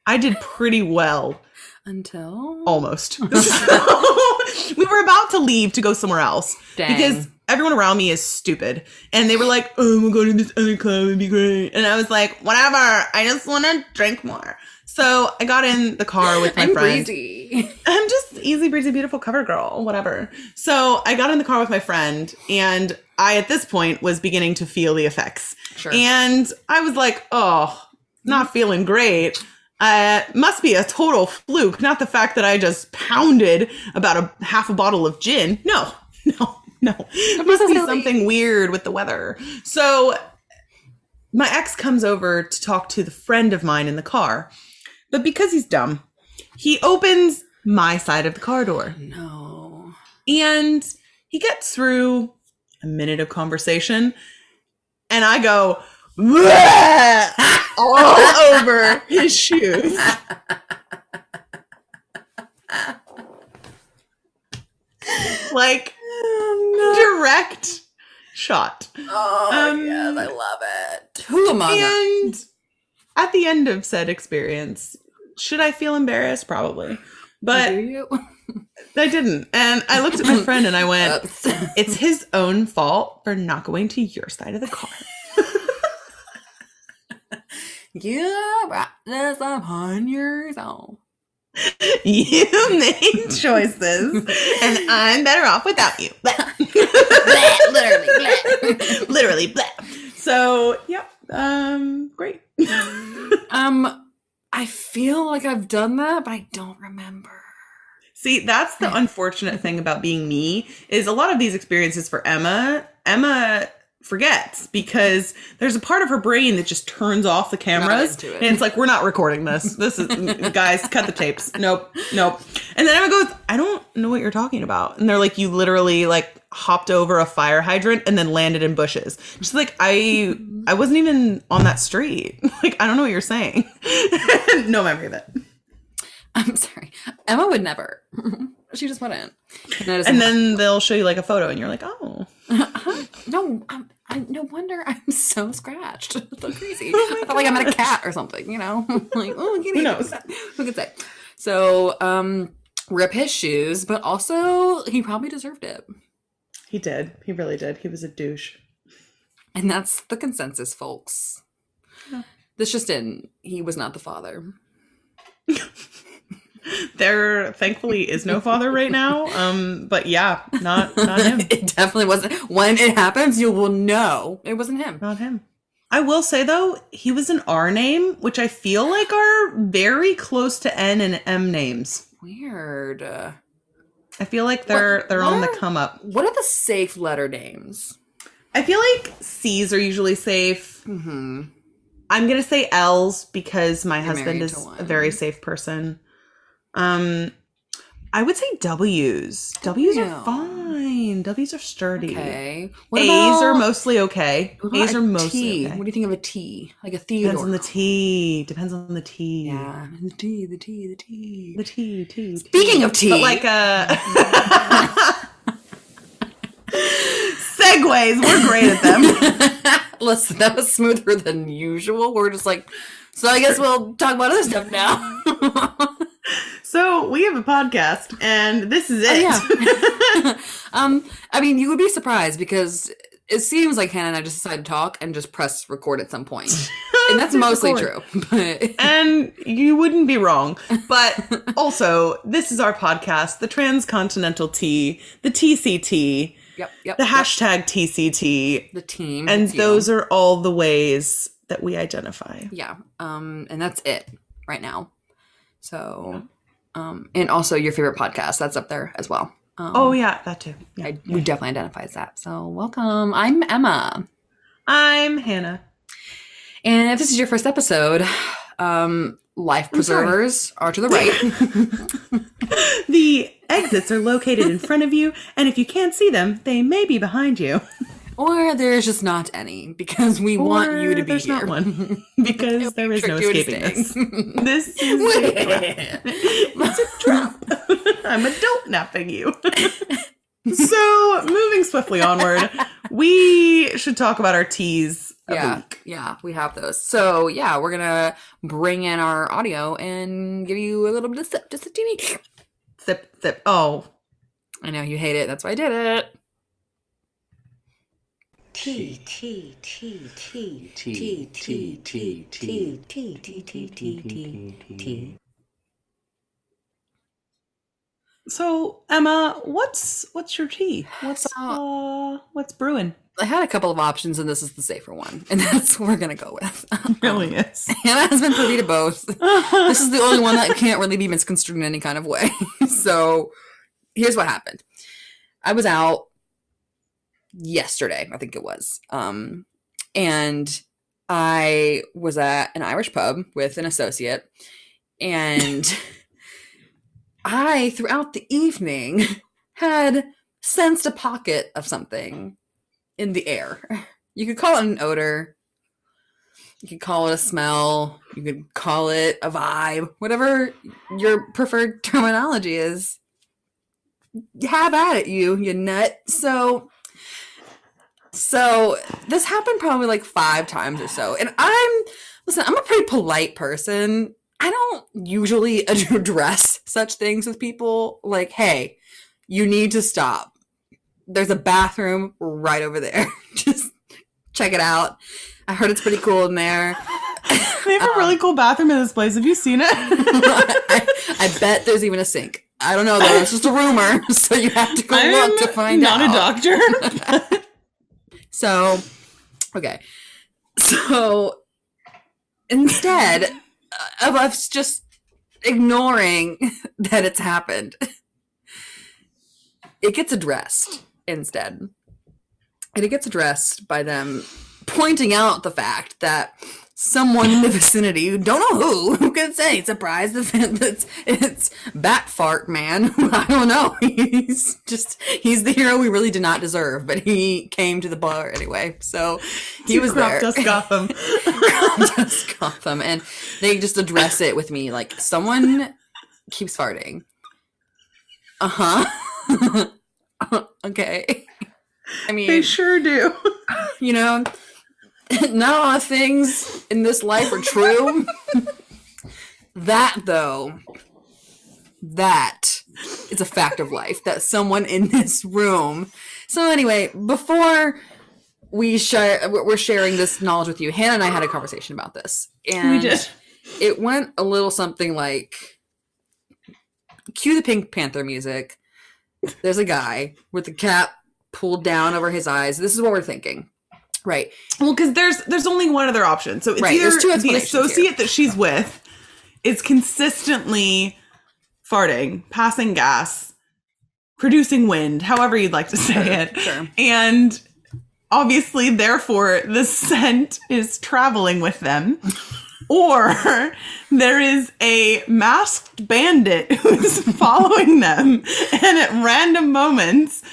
I did pretty well. Until? Almost. So, we were about to leave to go somewhere else. Dang. Because everyone around me is stupid. And they were like, oh, we'll go to this other club, it'd be great. And I was like, whatever, I just want to drink more. So I got in the car with my I'm friend. Breezy. I'm just easy, breezy, beautiful cover girl, whatever. So I got in the car with my friend, and I, at this point, was beginning to feel the effects. Sure. And I was like, oh, not feeling great. Uh, must be a total fluke, not the fact that I just pounded about a half a bottle of gin. No, no, no. It must be something weird with the weather. So my ex comes over to talk to the friend of mine in the car. But because he's dumb, he opens my side of the car door. No. And he gets through a minute of conversation, and I go, all over his shoes. Like, oh, no. Direct shot. Oh, um, yes, I love it. Who am I? And at the end of said experience, should I feel embarrassed? Probably. But you? I didn't. And I looked at my friend and I went, oops. It's his own fault for not going to your side of the car. You brought this upon yourself. You made choices, and I'm better off without you. Literally, blah. Literally, blah. So, yep, um, great. um, I feel like I've done that, but I don't remember. See, that's the unfortunate thing about being me, is a lot of these experiences for Emma, Emma... forgets, because there's a part of her brain that just turns off the cameras it. And it's like, we're not recording this. This is guys, cut the tapes. Nope. Nope. And then Emma goes, I don't know what you're talking about. And they're like, you literally like hopped over a fire hydrant and then landed in bushes. She's like, I, I wasn't even on that street. Like, I don't know what you're saying. No memory of it. I'm sorry. Emma would never. She just wouldn't. And, and then they'll show you like a photo and you're like, oh. Uh-huh. No, I'm, I, no wonder I'm so scratched. It's so crazy. Oh, I felt like I'm at a cat or something, you know? Like, oh, who knows? Who could say? So, um, rip his shoes, but also he probably deserved it. He did. He really did. He was a douche. And that's the consensus, folks. Yeah. This just in. He was not the father. There thankfully is no father right now, um but yeah, not not him. It definitely wasn't. When it happens, you will know it wasn't him. Not him. I will say though, he was an R name, which I feel like are very close to N and M names. Weird. I feel like they're what, they're what on are, the come up. What are the safe letter names? I feel like C's are usually safe. Mm-hmm. I'm gonna say L's because my You're husband is a very safe person. Um, I would say W's. W's Damn. Are fine. W's are sturdy. Okay. What A's about, are mostly okay. A's are mostly T? Okay. What do you think of a T? Like a Theodore? Depends on the T. Depends on the T. Yeah. The T, the T, the T. The T, T, T. Speaking of T. But like a... Segues. We're great at them. Listen, that was smoother than usual. We're just like, so I guess we'll talk about other stuff now. So we have a podcast, and this is it. Oh, yeah. um, I mean, you would be surprised because it seems like Hannah and I just decided to talk and just press record at some point, and that's mostly record. True. But... And you wouldn't be wrong. But also, this is our podcast, the Transcontinental Tea, the T C T, yep, yep, the hashtag yep. T C T, the team, and those you. Are all the ways that we identify. Yeah, um, and that's it right now. So, um, and also your favorite podcast, that's up there as well. Um, oh yeah, that too. Yeah. I, we definitely identify as that. So welcome. I'm Emma. I'm Hannah. And if this is your first episode, um, life preservers are to the right. The exits are located in front of you. And if you can't see them, they may be behind you. Or there's just not any, because we or want you to be there's here. Not one. Because there is no escaping this. This is a trap. It's a trap. I'm adult napping you. So, moving swiftly onward, we should talk about our teas of yeah, the week. Yeah, we have those. So, yeah, we're going to bring in our audio and give you a little bit of sip, just a teeny. Sip, sip. Oh. I know, you hate it. That's why I did it. Tea, tea, tea, tea, tea, tea, tea, tea, tea, tea, tea, tea, tea. So, Emma, what's what's your tea? What's uh what's brewing? I had a couple of options, and this is the safer one, and that's what we're gonna go with. It really is. Hannah has been privy to both. This is the only one that can't really be misconstrued in any kind of way. So, here's what happened. I was out yesterday, I think it was, um, and I was at an Irish pub with an associate, and I, throughout the evening, had sensed a pocket of something in the air. You could call it an odor. You could call it a smell. You could call it a vibe. Whatever your preferred terminology is, have at it, you, you nut. So, so this happened probably like five times or so. And I'm, listen, I'm a pretty polite person. I don't usually address such things with people. Like, hey, you need to stop. There's a bathroom right over there. Just check it out. I heard it's pretty cool in there. They have um, a really cool bathroom in this place. Have you seen it? I, I bet there's even a sink. I don't know, though. It's just a rumor. So you have to go I'm look to find not out. Not a doctor. So, okay. So, instead of us just ignoring that it's happened, it gets addressed instead. And it gets addressed by them pointing out the fact that someone in the vicinity, you don't know who, who can say, surprise, it's, it's Bat Fart Man. I don't know. He's just, he's the hero we really did not deserve, but he came to the bar anyway. So he was there. Just Gotham. Just Gotham. And they just address it with me like, someone keeps farting. Uh-huh. Okay. I mean, they sure do. You know, not a lot of things in this life are true. That, though, that is a fact of life, that someone in this room. So anyway, before we share, we're sharing this knowledge with you, Hannah and I had a conversation about this. And we did. It went a little something like, cue the Pink Panther music. There's a guy with the cap pulled down over his eyes. This is what we're thinking. Right. Well, because there's there's only one other option. So it's right. either the associate here. that she's with is consistently farting, passing gas, producing wind, however you'd like to say sure, it. Sure. And obviously, therefore, the scent is traveling with them. Or there is a masked bandit who's following them and at random moments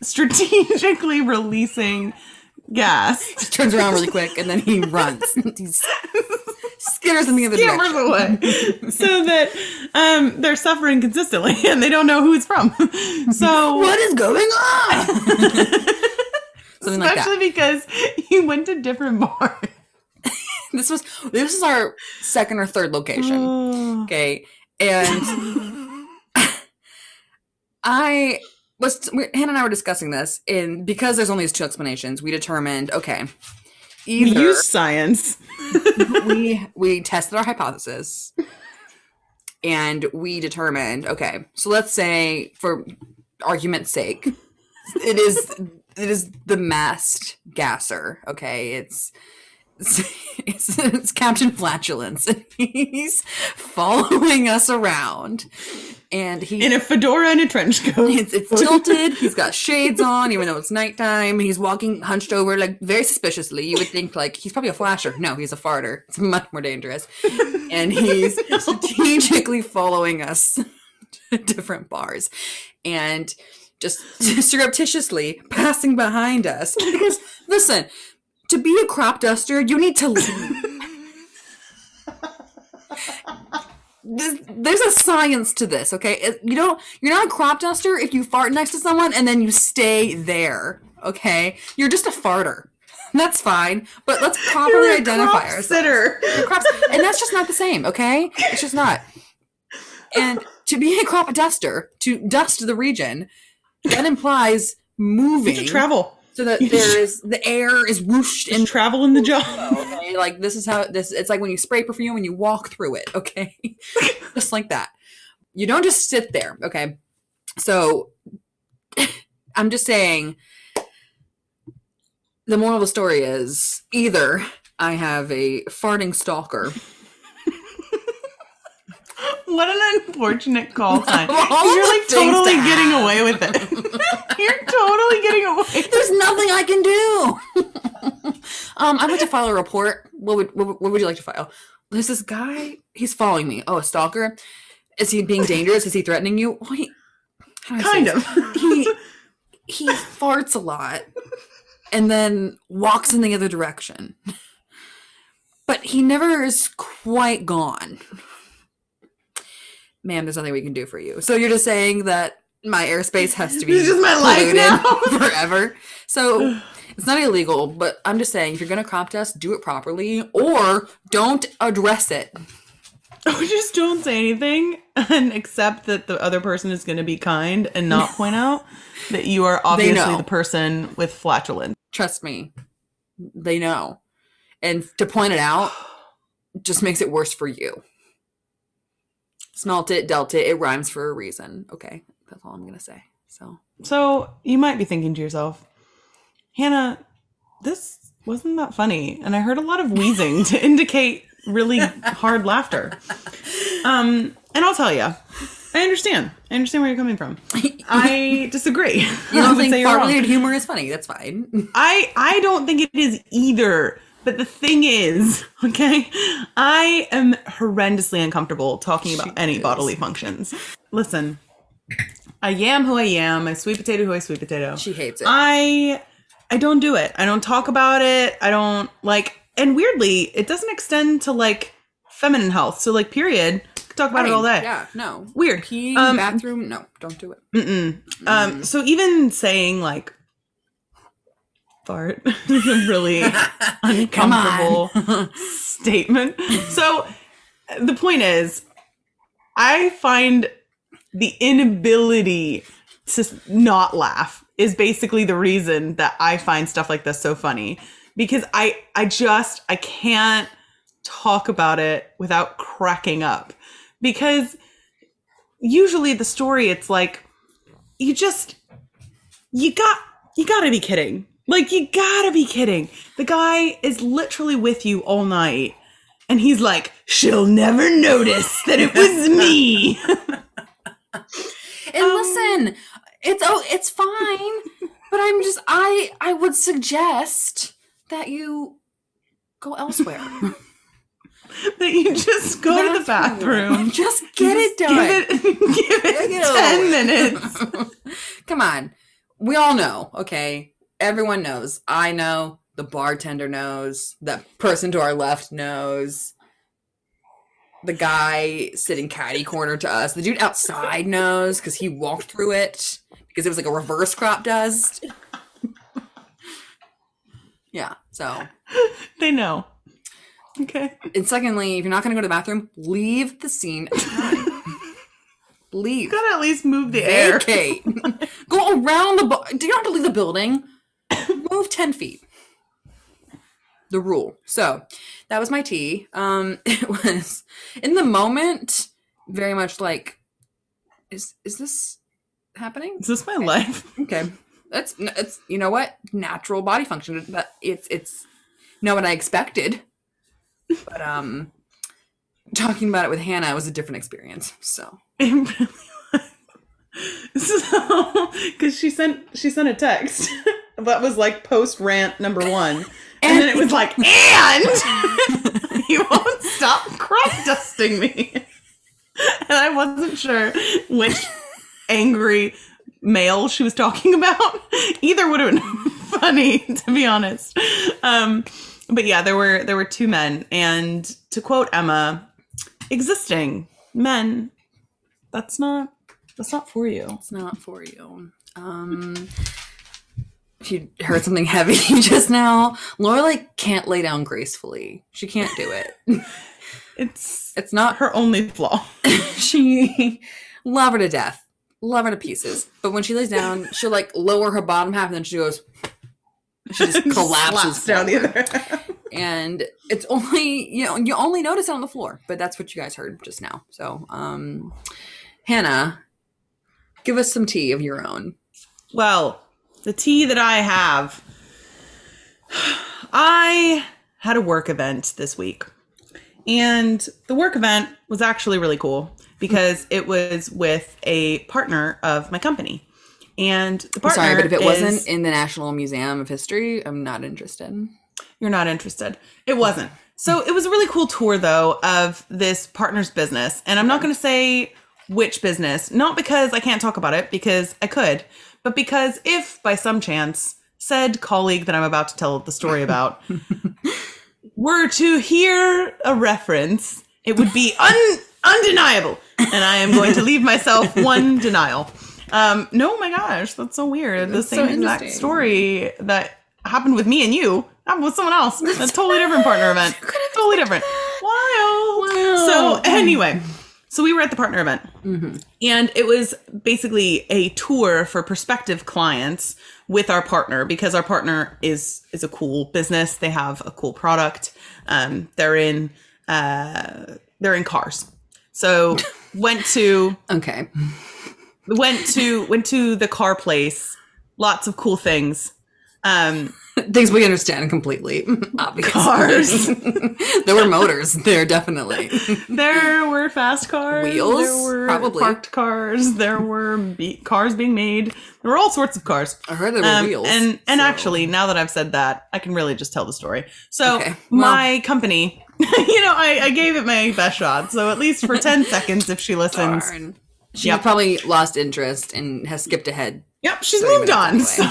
strategically releasing gas. He turns around really quick and then he runs. He skitters in the other Skimmers direction. Away. So that um, they're suffering consistently and they don't know who it's from. So what is going on? Something like that. Especially because he went to different bars. This was this is our second or third location. Oh. Okay. And I was we, Hannah and I were discussing this, and because there's only these two explanations, we determined, okay, either we use science. we we tested our hypothesis and we determined, okay, so let's say for argument's sake, it is it is the masked gasser, okay? It's It's, it's, it's Captain Flatulence, and he's following us around, and he in a fedora and a trench coat. It's, it's tilted. He's got shades on, even though it's nighttime. He's walking hunched over, like very suspiciously. You would think like he's probably a flasher. No, he's a farter. It's much more dangerous, and he's no. strategically following us to different bars, and just surreptitiously passing behind us. Because listen. To be a crop duster, you need to there's, there's a science to this, okay? You don't, you're not a crop duster if you fart next to someone and then you stay there, okay? You're just a farter. That's fine, but let's properly you're a identify crop ourselves. Sitter. You're crop, and that's just not the same, okay? It's just not. And to be a crop duster, to dust the region, that implies moving. You should travel. So that there is the air is whooshed and travel in the job. Okay? Like this is how this. It's like when you spray perfume and you walk through it. Okay, just like that. You don't just sit there. Okay, so I'm just saying. The moral of the story is either I have a farting stalker. What an unfortunate call time. You're like totally getting away with it. You're totally getting away with it. There's nothing I can do. um, I'd like to file a report. What would, what, what would you like to file? There's this guy. He's following me. Oh, a stalker? Is he being dangerous? Is he threatening you? Oh, he, kind of. He, he farts a lot and then walks in the other direction. But he never is quite gone. Ma'am, there's nothing we can do for you. So you're just saying that my airspace has to be this is my life now. Forever. So it's not illegal, but I'm just saying if you're going to crop dust, do it properly or don't address it. Oh, just don't say anything and accept that the other person is going to be kind and not point out that you are obviously the person with flatulence. Trust me. They know. And to point it out just makes it worse for you. Smelt it, dealt it, it rhymes for a reason. Okay, that's all I'm going to say. So so you might be thinking to yourself, Hannah, this wasn't that funny. And I heard a lot of wheezing to indicate really hard laughter. Um, and I'll tell you, I understand. I understand where you're coming from. I disagree. You don't think fart-related humor is funny. That's fine. I, I don't think it is either. But the thing is, okay, I am horrendously uncomfortable talking about any bodily functions. Listen, I am who I am. I sweet potato who I sweet potato. She hates it. I I don't do it. I don't talk about it. I don't, like, and weirdly, it doesn't extend to, like, feminine health. So, like, period, talk about I mean, it all day. Yeah, no. Weird. Pee, um, bathroom, no, don't do it. Mm-mm. Mm. Um, so even saying, like, fart is a really uncomfortable statement. So the point is, I find the inability to not laugh is basically the reason that I find stuff like this so funny, because I, I just, I can't talk about it without cracking up, because usually the story, it's like, you just, you got, you gotta be kidding. Like, you gotta be kidding. The guy is literally with you all night. And he's like, she'll never notice that it was me. And um, listen, it's oh, it's fine. But I'm just, I, I would suggest that you go elsewhere. That you just go bathroom. to the bathroom. Just get just it done. Give it, give it ten minutes. Come on. We all know, okay? Everyone knows. I know. The bartender knows. The person to our left knows. The guy sitting catty corner to us. The dude outside knows because he walked through it because it was like a reverse crop dust. Yeah, so. They know. Okay. And secondly, if you're not going to go to the bathroom, leave the scene at time. Leave. You gotta at least move the Vacate. air. Go around the bar. Do you have to leave the building? Move ten feet. The rule. So that was my tea. Um, it was in the moment very much like, is is this happening? Is this my okay. life? Okay. That's it's you know what? Natural body function. But it's it's not what I expected. But um talking about it with Hannah was a different experience. So it really was. So because she sent she sent a text. That was like post rant number one. And, and then it was like, and you won't stop crop dusting me. And I wasn't sure which angry male she was talking about. Either would have been funny, to be honest. Um, but yeah, there were there were two men. And to quote Emma, existing men, that's not that's not for you. It's not for you. Um If you heard something heavy just now, Laura like can't lay down gracefully. She can't do it. It's it's not her only flaw. She love her to death, love her to pieces. But when she lays down, she'll like lower her bottom half and then she goes She just collapses down the other end. And it's only, you know, you only notice it on the floor, but that's what you guys heard just now. So, um, Hannah, give us some tea of your own. Well, the tea that I have, I had a work event this week, and the work event was actually really cool because it was with a partner of my company. And the partner I'm sorry, but if it is, wasn't in the National Museum of History, I'm not interested. You're not interested. It wasn't. So it was a really cool tour, though, of this partner's business. And I'm not going to say which business, not because I can't talk about it, because I could, but because if by some chance said colleague that I'm about to tell the story about were to hear a reference, it would be un- undeniable. And I am going to leave myself one denial. Um, no, my gosh, that's so weird. The same exact story that happened with me and you happened with someone else. That's totally different partner event. Totally different. Wild. Wow. So anyway, so we were at the partner event, mm-hmm. and it was basically a tour for prospective clients with our partner, because our partner is is a cool business. They have a cool product. Um, they're in uh, they're in cars. So went to okay. Went to went to the car place. Lots of cool things. Um, things we understand completely. Obviously. Cars. There were motors. There definitely. There were fast cars. Wheels. There were probably parked cars. There were be- cars being made. There were all sorts of cars. I heard there were um, wheels. And and so. Actually, now that I've said that, I can really just tell the story. So okay. well, my company, you know, I, I gave it my best shot. So at least for ten seconds, if she listens. Darn. She yep. probably lost interest and has skipped ahead. Yep, she's so moved on. So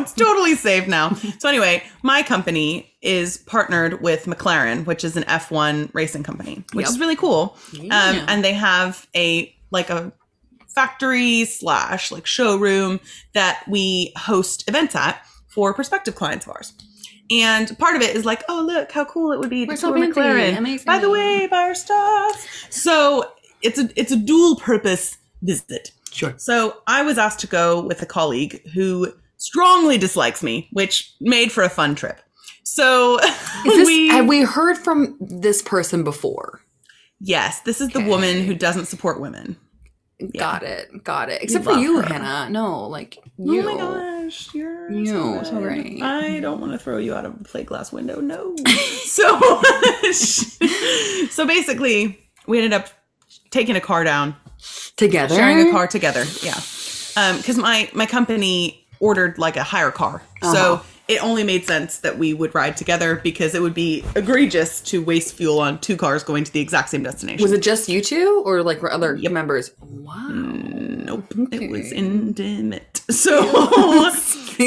it's totally safe now. So anyway, my company is partnered with McLaren, which is an F one racing company, which yep. is really cool. Yeah. Um, and they have a like a factory slash like showroom that we host events at for prospective clients of ours. And part of it is like, oh, look how cool it would be to We're tour so McLaren. Amazing. By the way, buy our stuff. So it's a it's a dual purpose visit. Sure. So I was asked to go with a colleague who strongly dislikes me, which made for a fun trip. So this, we have we heard from this person before. Yes, this is okay. The woman who doesn't support women. Got yeah. it, got it. Except for you, her. Hannah. No, like you. Oh my gosh, you're you, so right. I don't want to throw you out of a plate glass window. No. so, so basically, we ended up taking a car down. Together? Sharing a car together, yeah. Um, because my, my company ordered like a hire car. Uh-huh. So it only made sense that we would ride together because it would be egregious to waste fuel on two cars going to the exact same destination. Was it just you two or like were other yep. members? Wow. Nope. Okay. It was intimate. So,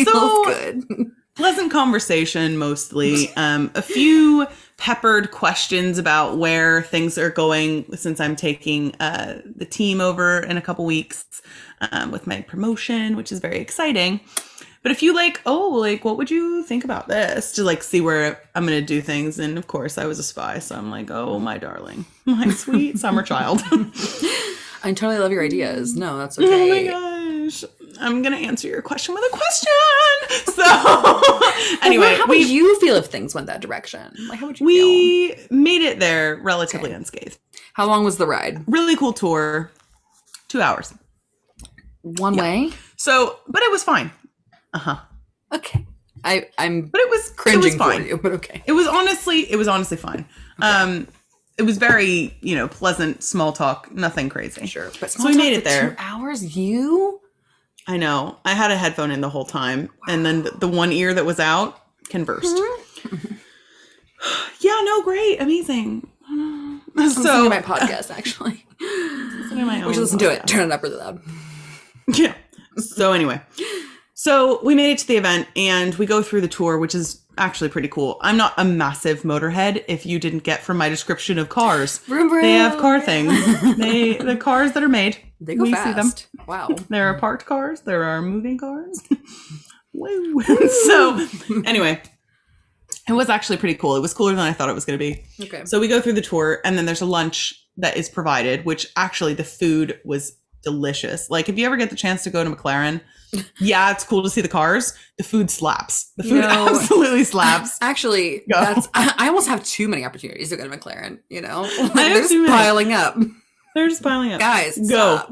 so good. Pleasant conversation mostly. Um, a few peppered questions about where things are going since I'm taking uh, the team over in a couple weeks um, with my promotion, which is very exciting. But if you like, oh, like, what would you think about this to like see where I'm going to do things? And of course, I was a spy. So I'm like, oh, my darling, my sweet summer child. I totally love your ideas. No, that's okay. Oh, my gosh. I'm going to answer your question with a question. So anyway, how would you feel if things went that direction? Like, how would you we feel? We made it there relatively okay. unscathed. How long was the ride? Really cool tour. Two hours. One yeah. way? So, but it was fine. Uh-huh. Okay. I, I'm but it was, cringing it was fine. For you, but okay. It was honestly, it was honestly fine. Okay. Um, It was very, you know, pleasant, small talk, nothing crazy. Sure. But small so we talk made it for there. Two hours? You? I know. I had a headphone in the whole time. Wow. And then the, the one ear that was out can burst. Mm-hmm. Yeah, no, great. Amazing. I'm so, listening to my podcast, actually. Listening to my own we should listen podcast. To it. Turn it up really loud. Yeah. So anyway. So we made it to the event and we go through the tour, which is actually pretty cool. I'm not a massive motorhead if you didn't get from my description of cars. Vroom, vroom. They have car things. they the cars that are made. They go we fast. See them. Wow. There are parked cars. There are moving cars. Woo. So anyway, it was actually pretty cool. It was cooler than I thought it was going to be. Okay. So we go through the tour and then there's a lunch that is provided, which actually the food was delicious. Like, if you ever get the chance to go to McLaren, yeah, it's cool to see the cars. The food slaps. The food you know, absolutely slaps. Actually, go. that's I, I almost have too many opportunities to go to McLaren, you know? Like, they're just piling up. They're just piling up. Guys, go. Stop.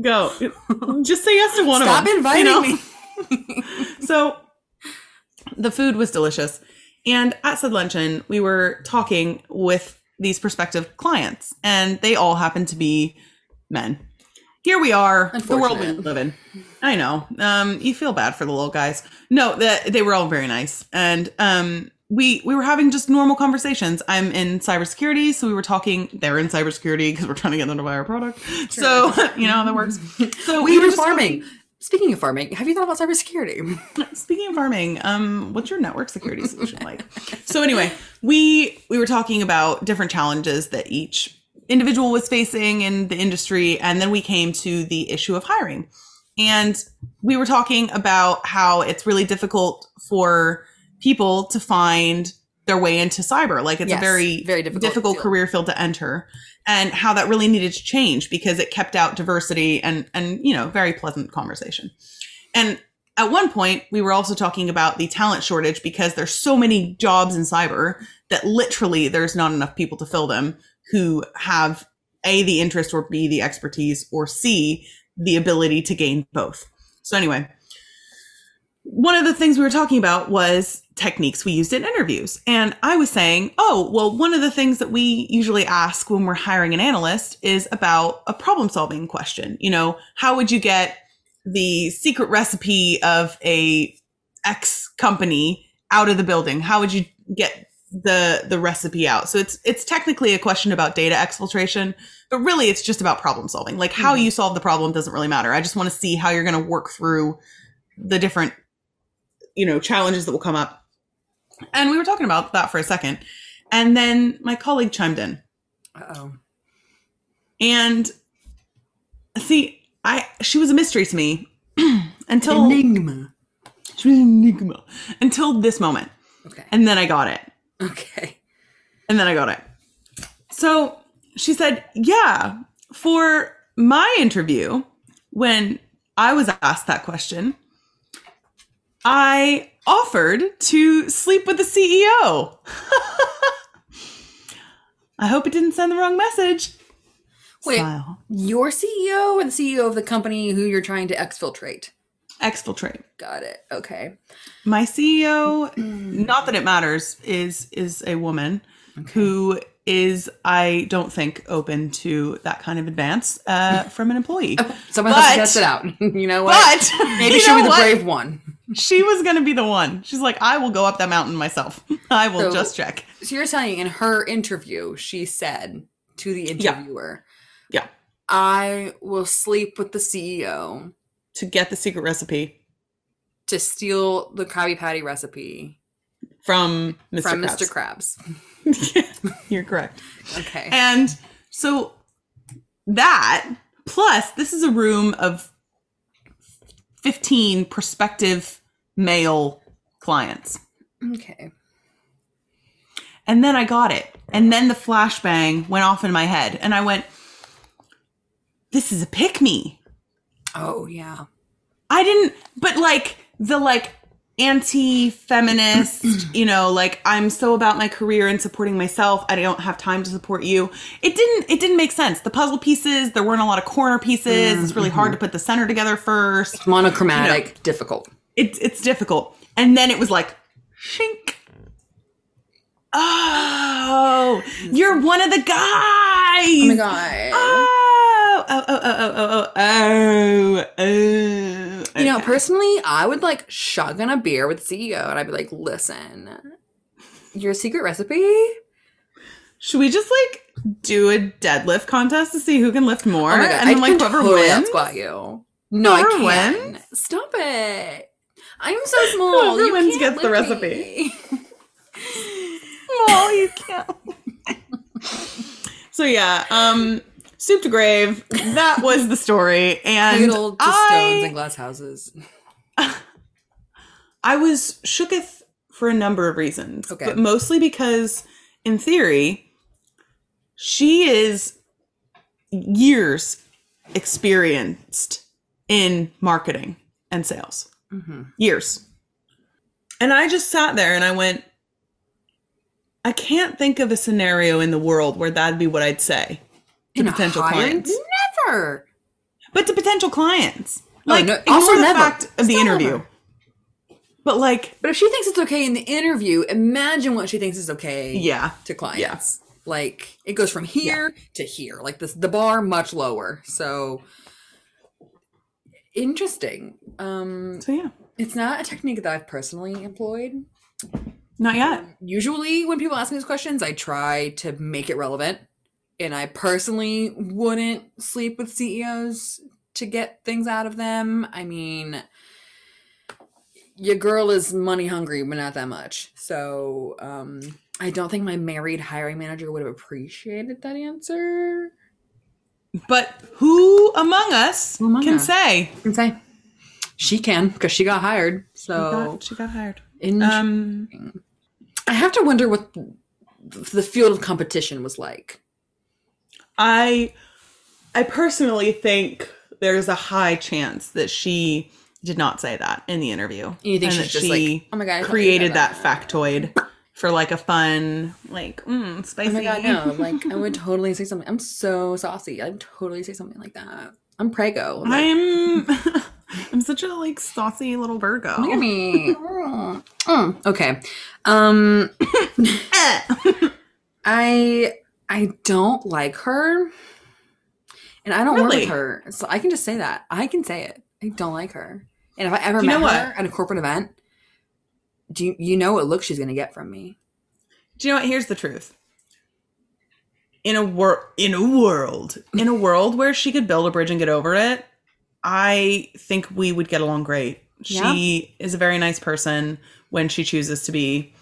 Go. Just say yes to one stop of them. Stop inviting you know? me. So the food was delicious. And at said luncheon, we were talking with these prospective clients, and they all happen to be men. Here we are, the world we live in. I know. Um, you feel bad for the little guys. No, the, they were all very nice. And um, we we were having just normal conversations. I'm in cybersecurity, so we were talking. They're in cybersecurity because we're trying to get them to buy our product. Sure. So, you know how that works. So we, we were just farming. Talking. Speaking of farming, have you thought about cybersecurity? Speaking of farming, um, what's your network security solution like? So anyway, we we were talking about different challenges that each individual was facing in the industry, and then we came to the issue of hiring. And we were talking about how it's really difficult for people to find their way into cyber. Like, it's yes, a very, very difficult, difficult career field to enter. And how that really needed to change because it kept out diversity and, and, you know, very pleasant conversation. And at one point, we were also talking about the talent shortage because there's so many jobs in cyber that literally there's not enough people to fill them who have A, the interest, or B, the expertise, or C, the ability to gain both. So anyway, one of the things we were talking about was techniques we used in interviews. And I was saying, oh, well, one of the things that we usually ask when we're hiring an analyst is about a problem solving question. You know, how would you get the secret recipe of a X company out of the building? How would you get the the recipe out? So it's it's technically a question about data exfiltration, but really it's just about problem solving. Like, how mm-hmm. you solve the problem doesn't really matter. I just want to see how you're going to work through the different, you know, challenges that will come up. And we were talking about that for a second. And then my colleague chimed in. Uh-oh. And see, I she was a mystery to me until... Enigma. She was an enigma. Until this moment. Okay. And then I got it. Okay. And then I got it. So she said, yeah, for my interview, when I was asked that question, I offered to sleep with the C E O. I hope it didn't send the wrong message. Wait, Smile. Your C E O or the C E O of the company who you're trying to exfiltrate? Exfiltrate. Got it. Okay. My C E O, not that it matters, is is a woman okay. who is, I don't think, open to that kind of advance uh, from an employee. Oh, someone but, has to test it out. You know what? But, Maybe she'll be the what? brave one. She was going to be the one. She's like, I will go up that mountain myself. I will so, just check. So you're saying in her interview, she said to the interviewer, yeah. yeah, I will sleep with the C E O. To get the secret recipe. To steal the Krabby Patty recipe. From Mister From Krabs. Mister Krabs. You're correct. Okay. And so that, plus this is a room of fifteen prospective male clients. Okay. And then I got it. And then the flashbang went off in my head. And I went, this is a pick me. Oh, yeah. I didn't, but like the like anti-feminist, you know, like I'm so about my career and supporting myself. I don't have time to support you. It didn't, it didn't make sense. The puzzle pieces, there weren't a lot of corner pieces. Mm-hmm. It's really hard to put the center together first. It's monochromatic, you know, difficult. It's it's difficult. And then it was like, shink. Oh, you're one of the guys. Oh my God. Oh, oh, oh, oh, oh, oh, oh, oh. Okay. You know, personally, I would like shug on a beer with the C E O and I'd be like, listen, your secret recipe? Should we just like do a deadlift contest to see who can lift more? Oh my God. And I then like whoever wins. Squat you. No, whoever I can't. Wins? Stop it. I'm so small. Whoever you wins can't gets the recipe. Oh, you can't. So yeah, um, soup to grave. That was the story, and Cradle to I, stones and glass houses. I was shooketh for a number of reasons, okay. but mostly because, in theory, she is years experienced in marketing and sales. Mm-hmm. Years. And I just sat there and I went, I can't think of a scenario in the world where that'd be what I'd say to in potential clients. Never. But to potential clients. Like, oh, no, also the never. fact of it's the interview. Never. But like... But if she thinks it's okay in the interview, imagine what she thinks is okay yeah, to clients. Yeah. Like, it goes from here yeah. to here. Like, this, the bar much lower. So, interesting. Um, so, yeah. It's not a technique that I've personally employed. Not yet. Um, usually, when people ask me these questions, I try to make it relevant. And I personally wouldn't sleep with C E Os to get things out of them. I mean... Your girl is money hungry, but not that much. So um, I don't think my married hiring manager would have appreciated that answer. But who among us who among can us? say? Can say. She can, because she got hired. So She got, she got hired. Um, I have to wonder what the field of competition was like. I, I personally think there's a high chance that she... did not say that in the interview. You think and she's just she like, oh my god, created that, that factoid for like a fun, like, mm, spicy. Oh my god, no. Like, I would totally say something. I'm so saucy. I'd totally say something like that. I'm Prego. Like, I'm, I'm such a like saucy little Virgo. Look at me. mm, okay. Um, I, I don't like her and I don't really? work with her. So I can just say that. I can say it. I don't like her. And if I ever met her at a corporate event, do you, you know what look she's going to get from me? Do you know what? Here's the truth. In a wor- in a world, in a world where she could build a bridge and get over it, I think we would get along great. She yeah. is a very nice person when she chooses to be.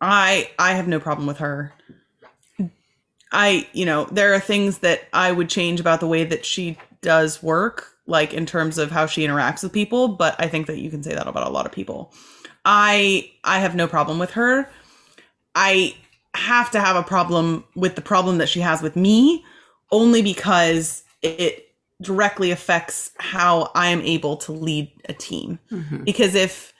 I I have no problem with her. I, you know, there are things that I would change about the way that she does work. Like in terms of how she interacts with people, but I think that you can say that about a lot of people. I I have no problem with her. I have to have a problem with the problem that she has with me only because it directly affects how I am able to lead a team. Mm-hmm. Because if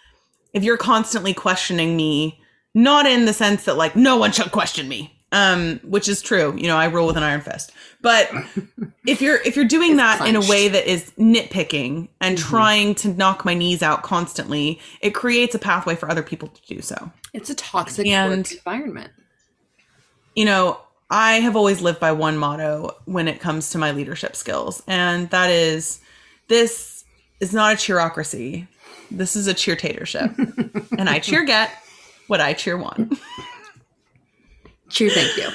if you're constantly questioning me, not in the sense that like no one should question me, um, which is true. You know, I rule with an iron fist. But if you're if you're doing it's that punched. in a way that is nitpicking and mm-hmm. trying to knock my knees out constantly, it creates a pathway for other people to do so. It's a toxic and, work environment. You know, I have always lived by one motto when it comes to my leadership skills, and that is, this is not a cheerocracy. This is a cheertatorship. And I cheer get what I cheer want. Cheer thank you.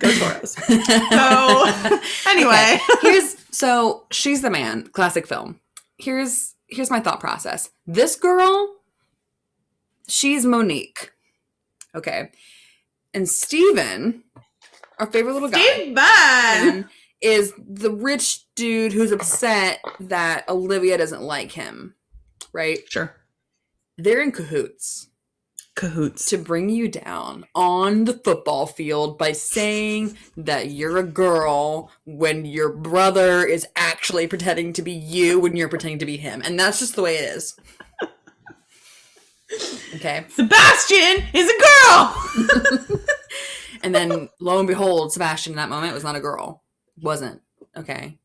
Go Toros. So anyway, okay. here's so She's the Man, classic film. Here's here's my thought process. This girl, she's Monique. Okay. And Steven, our favorite little Steven. guy, is the rich dude who's upset that Olivia doesn't like him. Right? Sure. They're in cahoots. Cahoots. To bring you down on the football field by saying that you're a girl when your brother is actually pretending to be you when you're pretending to be him. And that's just the way it is. Okay. Sebastian is a girl! And then, lo and behold, Sebastian in that moment was not a girl. Wasn't. Okay.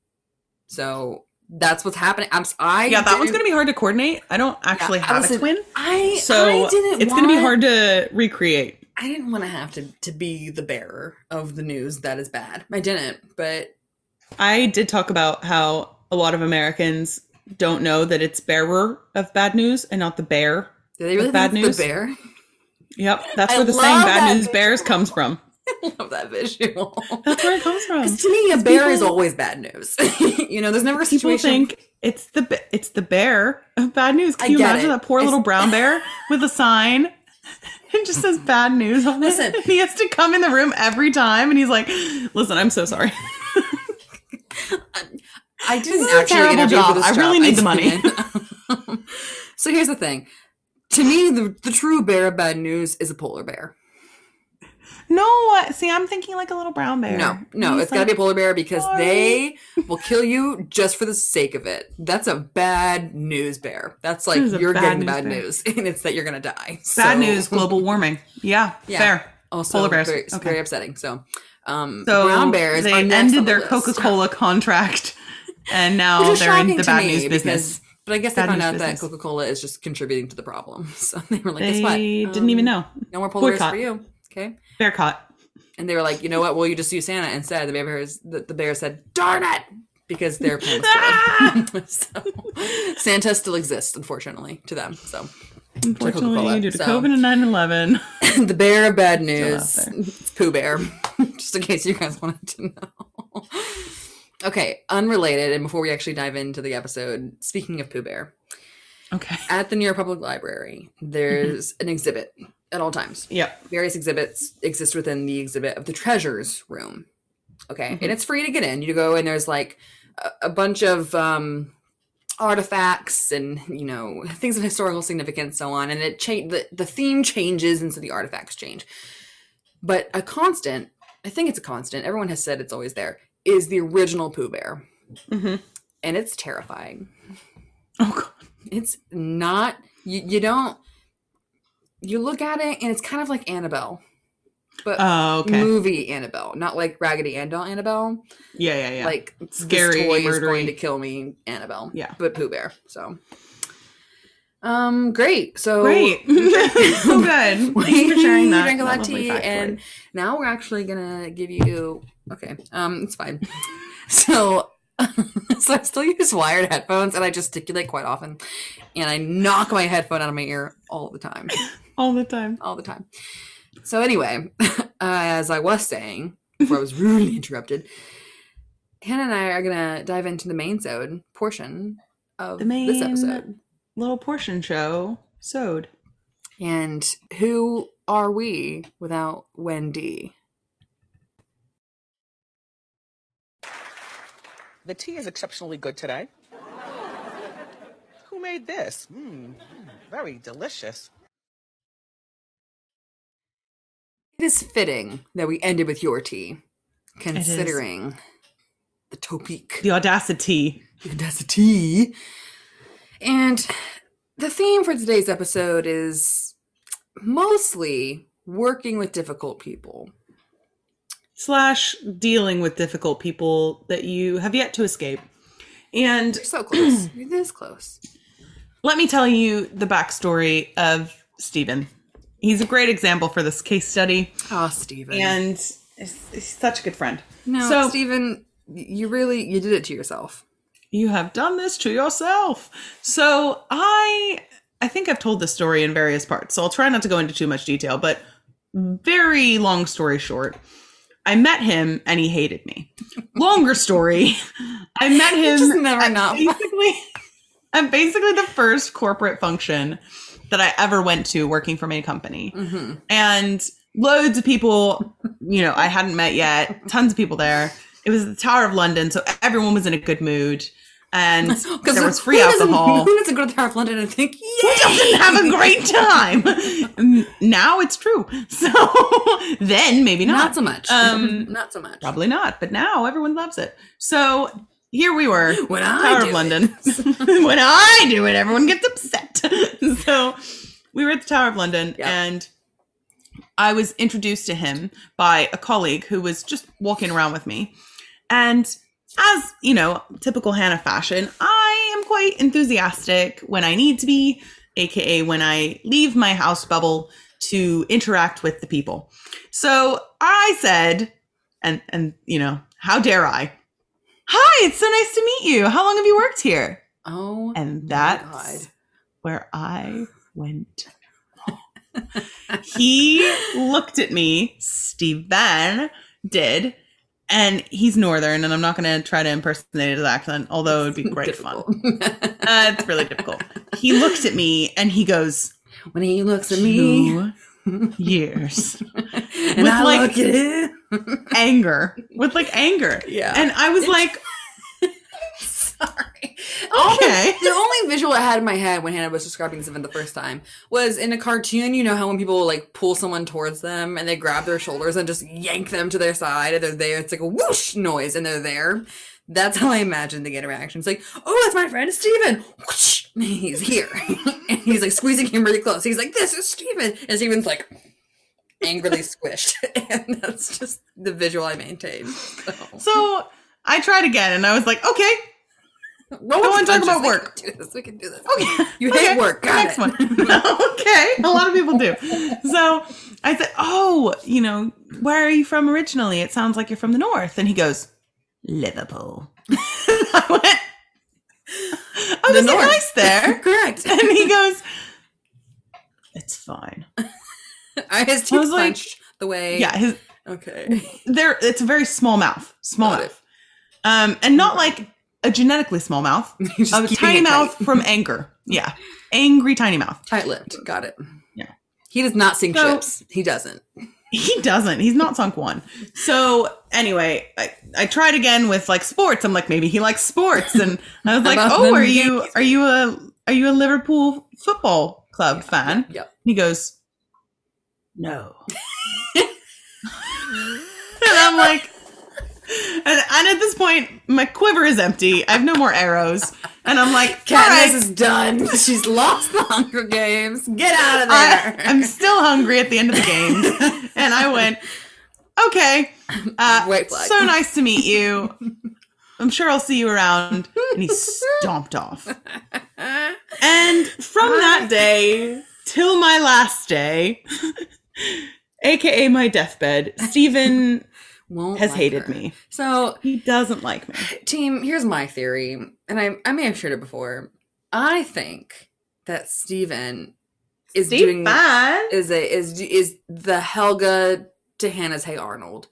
So... That's what's happening. I'm, I yeah, that one's going to be hard to coordinate. I don't actually yeah, have listen, a twin. I, so I didn't it's going to be hard to recreate. I didn't want to have to to be the bearer of the news that is bad. I didn't, but. I did talk about how a lot of Americans don't know that it's bearer of bad news and not the bear. Do they really think it's the bear? Yep. That's where the saying bad news bears comes from. I love that visual. That's where it comes from. Because to me, a bear people, is always bad news. You know, there's never a situation. People think it's the it's the bear of bad news. Can I you imagine it. that poor it's... little brown bear with a sign and just says bad news on listen, it? He has to come in the room every time, and he's like, "Listen, I'm so sorry. I didn't this actually a interview job. for this job. I really need I the money." So here's the thing. To me, the the true bear of bad news is a polar bear. No, see, I'm thinking like a little brown bear. No, no, it's like, gotta be a polar bear because sorry. They will kill you just for the sake of it. That's a bad news bear. That's like you're getting the bad bear. News, and it's that you're gonna die. So. Bad news, global warming. Yeah, yeah. Fair. Also, polar bears. Very, okay. very upsetting. So, um, so brown bears. They ended their the Coca-Cola contract, and now they're in the bad news business. But I guess they found out business. that Coca-Cola is just contributing to the problem. So they were like, they guess what? They um, didn't even know. No more polar bears for you. Okay. Bear caught. And they were like, you know what? Well, you just use Santa instead. The bear, the, the bear said, darn it! Because their plan was so, Santa still exists, unfortunately, to them. So, unfortunately, due to so, COVID and nine eleven. The bear of bad news. It's Pooh Bear. Just in case you guys wanted to know. Okay, unrelated, and before we actually dive into the episode, speaking of Pooh Bear. Okay. At the New York Public Library, there's mm-hmm. an exhibit. At all times. Yeah. Various exhibits exist within the exhibit of the treasures room. Okay. Mm-hmm. And it's free to get in. You go and there's like a, a bunch of um, artifacts and, you know, things of historical significance, so on. And it cha- the, the theme changes and so the artifacts change. But a constant, I think it's a constant, everyone has said it's always there, is the original Pooh Bear. Mm-hmm. And it's terrifying. Oh, God. It's not, you, you don't. You look at it, and it's kind of like Annabelle. But oh, okay. Movie Annabelle. Not like Raggedy Ann doll Annabelle. Yeah, yeah, yeah. Like, scary, this toy murdery. Is going to kill me Annabelle. Yeah. But Pooh Bear, so. Um, great. So. Great. So good. Thanks for sharing that. You drank a lot of tea, and now we're actually going to give you, okay, um, it's fine. so. So I still use wired headphones and I gesticulate quite often and I knock my headphone out of my ear all the time. All the time. All the time. So anyway, uh, as I was saying, before I was rudely interrupted, Hannah and I are going to dive into the main sode portion of the main this episode. Little portion show. Sode. And who are we without Wendy? The tea is exceptionally good today. Who made this? Mmm, very delicious. It is fitting that we ended with your tea, considering the topic. The audacity. The audacity. And the theme for today's episode is mostly working with difficult people. Slash dealing with difficult people that you have yet to escape. And you're so close. You're this close. Let me tell you the backstory of Stephen. He's a great example for this case study. Oh, Stephen. And he's such a good friend. No, so, Stephen, you really, you did it to yourself. You have done this to yourself. So I, I think I've told this story in various parts, so I'll try not to go into too much detail, but very long story short. I met him and he hated me. Longer story. I met him. Just never at enough. Basically, at basically the first corporate function that I ever went to working from a company. Mm-hmm. And loads of people, you know, I hadn't met yet. Tons of people there. It was the Tower of London. So everyone was in a good mood. And there was free alcohol. Who doesn't go to the Tower of London and think, yay! Who doesn't have a great time? Now it's true. So then maybe not. Not so much. Um, not so much. Probably not. But now everyone loves it. So here we were. When I Tower of London. When I do it, everyone gets upset. So we were at the Tower of London, yep. And I was introduced to him by a colleague who was just walking around with me. And as, you know, typical Hannah fashion, I am quite enthusiastic when I need to be, aka when I leave my house bubble to interact with the people. So I said, and, and you know, how dare I? Hi, it's so nice to meet you. How long have you worked here? Oh, and that's my God. Where I went. He looked at me, Stephen did. And he's Northern, and I'm not going to try to impersonate his accent, although it would be great difficult. Fun. uh, it's really difficult. He looks at me, and he goes, when he looks at me, years. And with I like look at anger. With like anger. Yeah. And I was it's, like, Sorry. Okay. The, the only visual I had in my head when Hannah was describing this event the first time was in a cartoon. You know how when people like pull someone towards them and they grab their shoulders and just yank them to their side and they're there. It's like a whoosh noise and they're there. That's how I imagined the interaction. It's like, oh, that's my friend Steven. Whoosh. And he's here. And he's like squeezing him really close. He's like, this is Steven. And Steven's like angrily squished. And that's just the visual I maintained. So, so I tried again and I was like, okay. Roll I want to talk about work. We can do this. We can do this. Okay. You hate okay. work. Got Next it. One. Okay. A lot of people do. So I said, oh, you know, where are you from originally? It sounds like you're from the north. And he goes, Liverpool. I went, oh, the north. Nice there. Correct. And he goes, it's fine. I his teeth punched like, the way. Yeah. His, okay. There. It's a very small mouth. Small Got mouth. It. Um, and not like a genetically small mouth, a tiny mouth tight. From anger. Yeah. Angry tiny mouth. Tight-lipped. Got it. Yeah. He does not sink so, ships. He doesn't. He doesn't. He's not sunk one. So anyway, I, I tried again with like sports. I'm like, maybe he likes sports. And I was like, oh, are you, are you a, are you a Liverpool football club yeah, fan? Yeah, yeah. And he goes, no. And I'm like, And, and at this point, my quiver is empty. I have no more arrows. And I'm like, Katniss is done. She's lost the Hunger Games. Get out of there. I, I'm still hungry at the end of the game. And I went, okay. Uh, Wait, so nice to meet you. I'm sure I'll see you around. And he stomped off. And from that day till my last day, a k a my deathbed, Stephen... Won't has like hated her. Me. So he doesn't like me. Team, here's my theory, and I I may have shared it before. I think that Steven is Steve doing fine. is a is is the Helga to Hannah's Hey Arnold,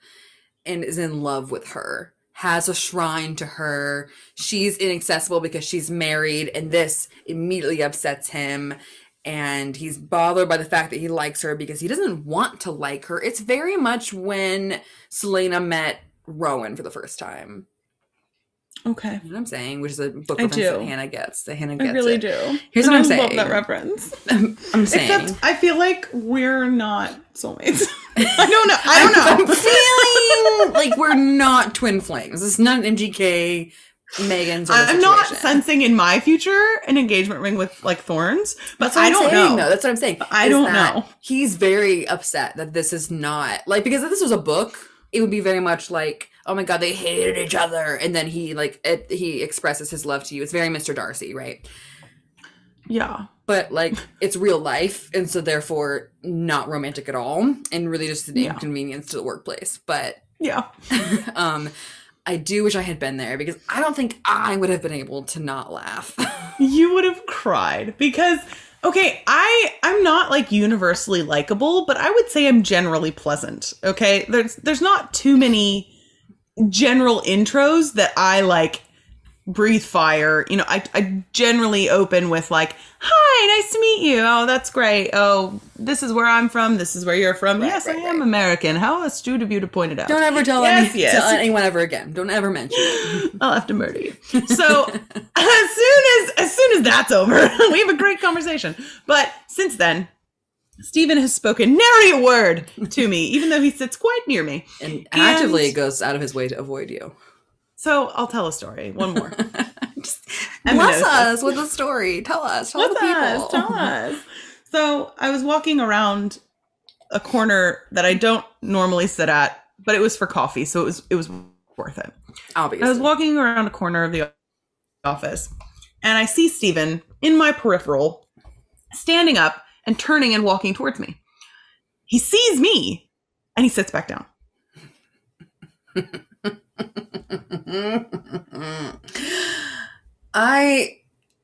and is in love with her. Has a shrine to her. She's inaccessible because she's married, and this immediately upsets him. And he's bothered by the fact that he likes her because he doesn't want to like her. It's very much when Selena met Rowan for the first time. Okay. You know what I'm saying? Which is a book I reference do. that Hannah gets. That Hannah gets I really it. do. Here's and what I'm I saying. I love that reference. I'm, I'm saying. Except I feel like we're not soulmates. I don't know. I don't know. I'm feeling like we're not twin flames. It's not an M G K... Megan's I'm situation. Not sensing in my future an engagement ring with like thorns, but I don't saying, know. Though. That's what I'm saying. But I don't know. He's very upset that this is not like, because if this was a book, it would be very much like, oh my God, they hated each other. And then he like, it, he expresses his love to you. It's very Mister Darcy, right? Yeah. But like it's real life. And so therefore not romantic at all. And really just an yeah. inconvenience to the workplace. But yeah. um, I do wish I had been there because I don't think I would have been able to not laugh. You would have cried because, okay, I, I'm not like universally likable, but I would say I'm generally pleasant. Okay. There's, there's not too many general intros that I like breathe fire. You know, I, I generally open with like, hi, nice to meet you. Oh, that's great. Oh, this is where I'm from. This is where you're from. Right, yes, right, I am right. American. How astute of you to point it out. Don't ever tell, yes, any, yes. tell anyone ever again. Don't ever mention it. I'll have to murder you. So as soon as, as soon as that's over, we have a great conversation. But since then, Stephen has spoken nary a word to me, even though he sits quite near me. And, and actively goes out of his way to avoid you. So I'll tell a story. One more. Just bless us with a story. Tell us. Tell bless the people. Us, tell us. So I was walking around a corner that I don't normally sit at, but it was for coffee, so it was it was worth it. Obviously. I was walking around a corner of the office, and I see Steven in my peripheral, standing up and turning and walking towards me. He sees me, and he sits back down. I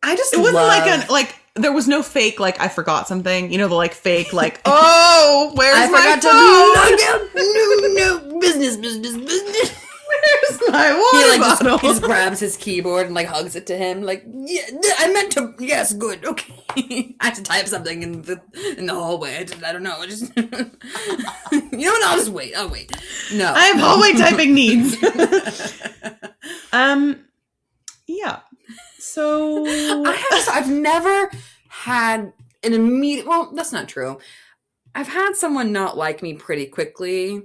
I just it wasn't love... like a like there was no fake like I forgot something, you know, the like fake like oh where's I my forgot phone? To no, no, no business business business where's my water he, like, bottle? He just grabs his keyboard and like hugs it to him like yeah I meant to yes good okay I had to type something in the in the hallway I, just, I don't know I just you know what I'll just wait I'll wait no I have hallway typing needs. Um, yeah. so... I have, I've never had an immediate... Well, that's not true. I've had someone not like me pretty quickly,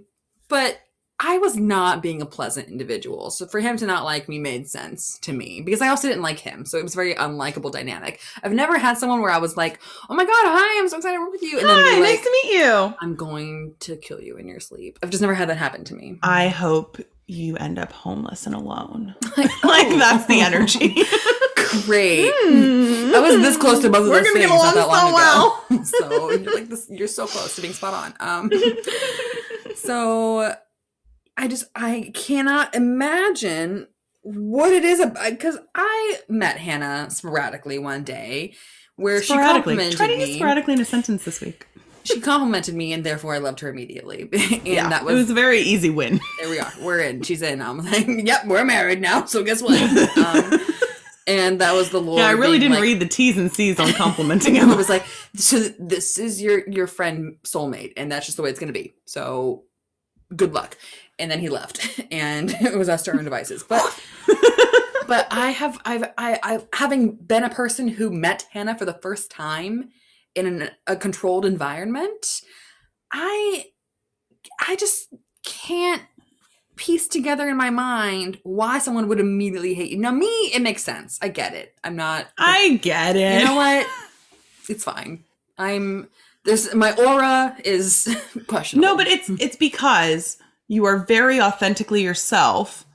but I was not being a pleasant individual. So for him to not like me made sense to me because I also didn't like him. So it was a very unlikable dynamic. I've never had someone where I was like, oh my God, hi, I'm so excited to work with you. And hi, then be like, nice to meet you. I'm going to kill you in your sleep. I've just never had that happen to me. I hope you end up homeless and alone. Like, oh. Like that's the energy. Great. Mm-hmm. I was this close to both of We're those things not that long so well. ago. So you're like this, you're so close to being spot on. Um, so I just, I cannot imagine what it is about, because I met Hannah sporadically one day where she complimented Try to me. Try to use sporadically in a sentence this week. She complimented me, and therefore I loved her immediately. And yeah, that was, it was a very easy win. There we are. We're in. She's in. I'm like, yep, we're married now, so guess what? Um, and that was the Lord. Yeah, I really didn't like, read the T's and C's on complimenting him. I was like, so this is your, your friend soulmate, and that's just the way it's going to be. So good luck. And then he left, and it was us to our own devices. But but I have, I've, I, I, having been a person who met Hannah for the first time in an, a controlled environment, I, I just can't piece together in my mind why someone would immediately hate you. Now, me, it makes sense. I get it. I'm not. I get it. You know what? It's fine. I'm. There's my aura is questionable. No, but it's it's because you are very authentically yourself,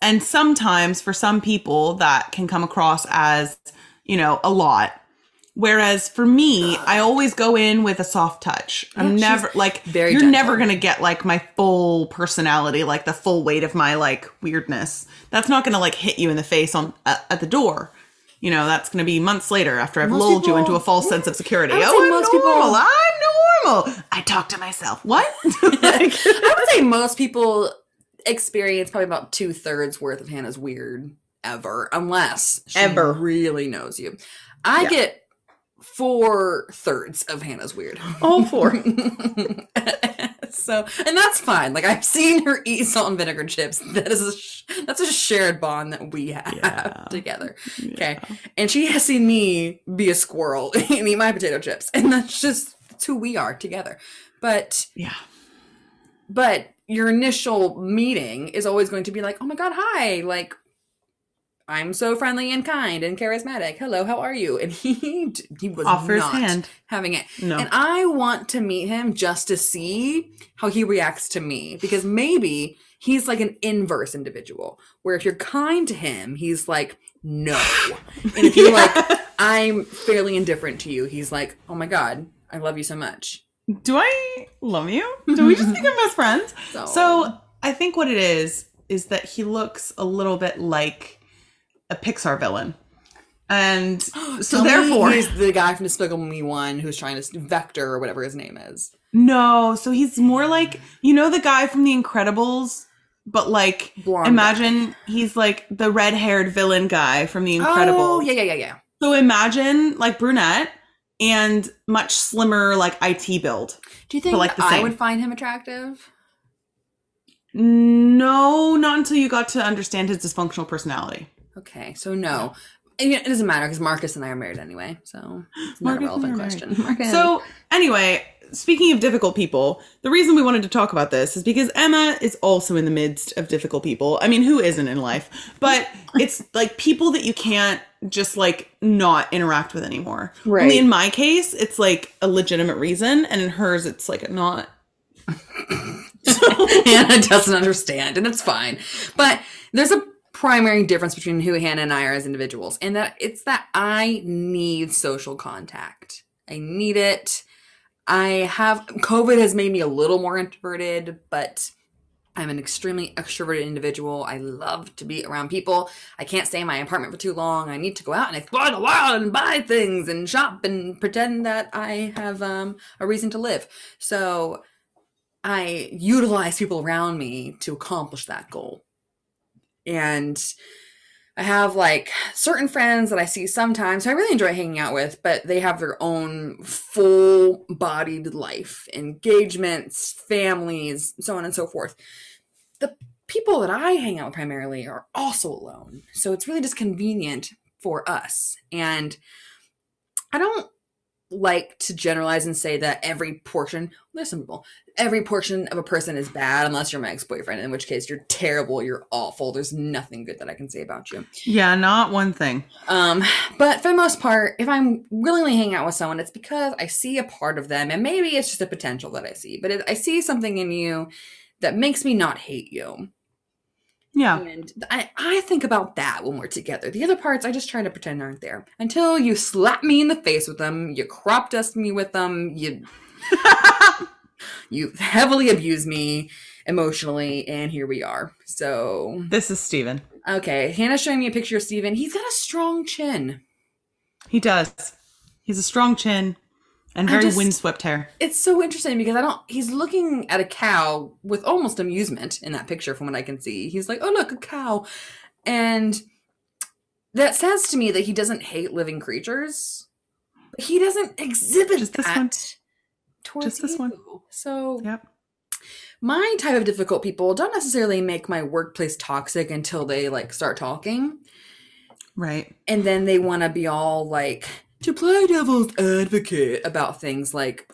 and sometimes for some people that can come across as, you know, a lot. Whereas for me, I always go in with a soft touch. I'm yeah, never like, you're gentle. Never going to get like my full personality, like the full weight of my like weirdness. That's not going to like hit you in the face on uh, at the door. You know, that's going to be months later after I've most lulled people, you into a false sense of security. Oh, I'm most normal. People, I'm normal. I talk to myself. What? like, I would say most people experience probably about two thirds worth of Hannah's weird ever, unless she ever. really knows you. I yeah. get... Four thirds of Hannah's weird. All four. So, and that's fine. Like I've seen her eat salt and vinegar chips. That is a sh- that's a shared bond that we have yeah. together. Yeah. Okay, and she has seen me be a squirrel and eat my potato chips, and that's just that's who we are together. But yeah, but your initial meeting is always going to be like, oh my God, hi, like. I'm so friendly and kind and charismatic. Hello, how are you? And he he was Offers not hand. having it. No. And I want to meet him just to see how he reacts to me. Because maybe he's like an inverse individual. Where if you're kind to him, he's like, no. And if you're yeah. like, I'm fairly indifferent to you, he's like, oh my God, I love you so much. Do I love you? Do we just become best friends? So. so I think what it is, is that he looks a little bit like... a Pixar villain, and so, so therefore he's the guy from Despicable Me one who's trying to Vector or whatever his name is. No, so he's more like, you know, the guy from The Incredibles, but like Blonde imagine guy. He's like the red-haired villain guy from The Incredibles. Oh yeah, yeah, yeah, yeah. So imagine like brunette and much slimmer, like I T build. Do you think like I same. would find him attractive? No, not until you got to understand his dysfunctional personality. Okay, so no. Yeah. It doesn't matter because Marcus and I are married anyway, so it's not Marcus a relevant question. Marcus. So anyway, speaking of difficult people, the reason we wanted to talk about this is because Emma is also in the midst of difficult people. I mean, who isn't in life? But it's like people that you can't just like not interact with anymore. Right. Only in my case, it's like a legitimate reason, and in hers, it's like not. So Hannah doesn't understand, and it's fine. But there's a primary difference between who Hannah and I are as individuals, and that it's that I need social contact. I need it. I have COVID has made me a little more introverted, but I'm an extremely extroverted individual. I love to be around people. I can't stay in my apartment for too long. I need to go out and explore the world and buy things and shop and pretend that I have um, a reason to live. So I utilize people around me to accomplish that goal. And I have like certain friends that I see sometimes who I really enjoy hanging out with, but they have their own full bodied life, engagements, families, so on and so forth. The people that I hang out with primarily are also alone. So it's really just convenient for us. And I don't like to generalize and say that every portion, there's some people, every portion of a person is bad unless you're my ex-boyfriend, in which case you're terrible, you're awful. There's nothing good that I can say about you. Yeah, not one thing. Um, but for the most part, if I'm willingly hanging out with someone, it's because I see a part of them, and maybe it's just a potential that I see, but it, I see something in you that makes me not hate you. Yeah. And I, I think about that when we're together. The other parts, I just try to pretend aren't there. Until you slap me in the face with them, you crop dust me with them, you you heavily abuse me emotionally, and here we are. So this is Steven. Okay. Hannah's showing me a picture of Steven. He's got a strong chin. He does. He's a strong chin and very just, windswept hair. It's so interesting because I don't, he's looking at a cow with almost amusement in that picture from what I can see. He's like, oh, look, a cow. And that says to me that he doesn't hate living creatures. But he doesn't exhibit just this that one. Towards just this you. One. So yep. My type of difficult people don't necessarily make my workplace toxic until they like start talking. Right. And then they want to be all like, to play devil's advocate about things like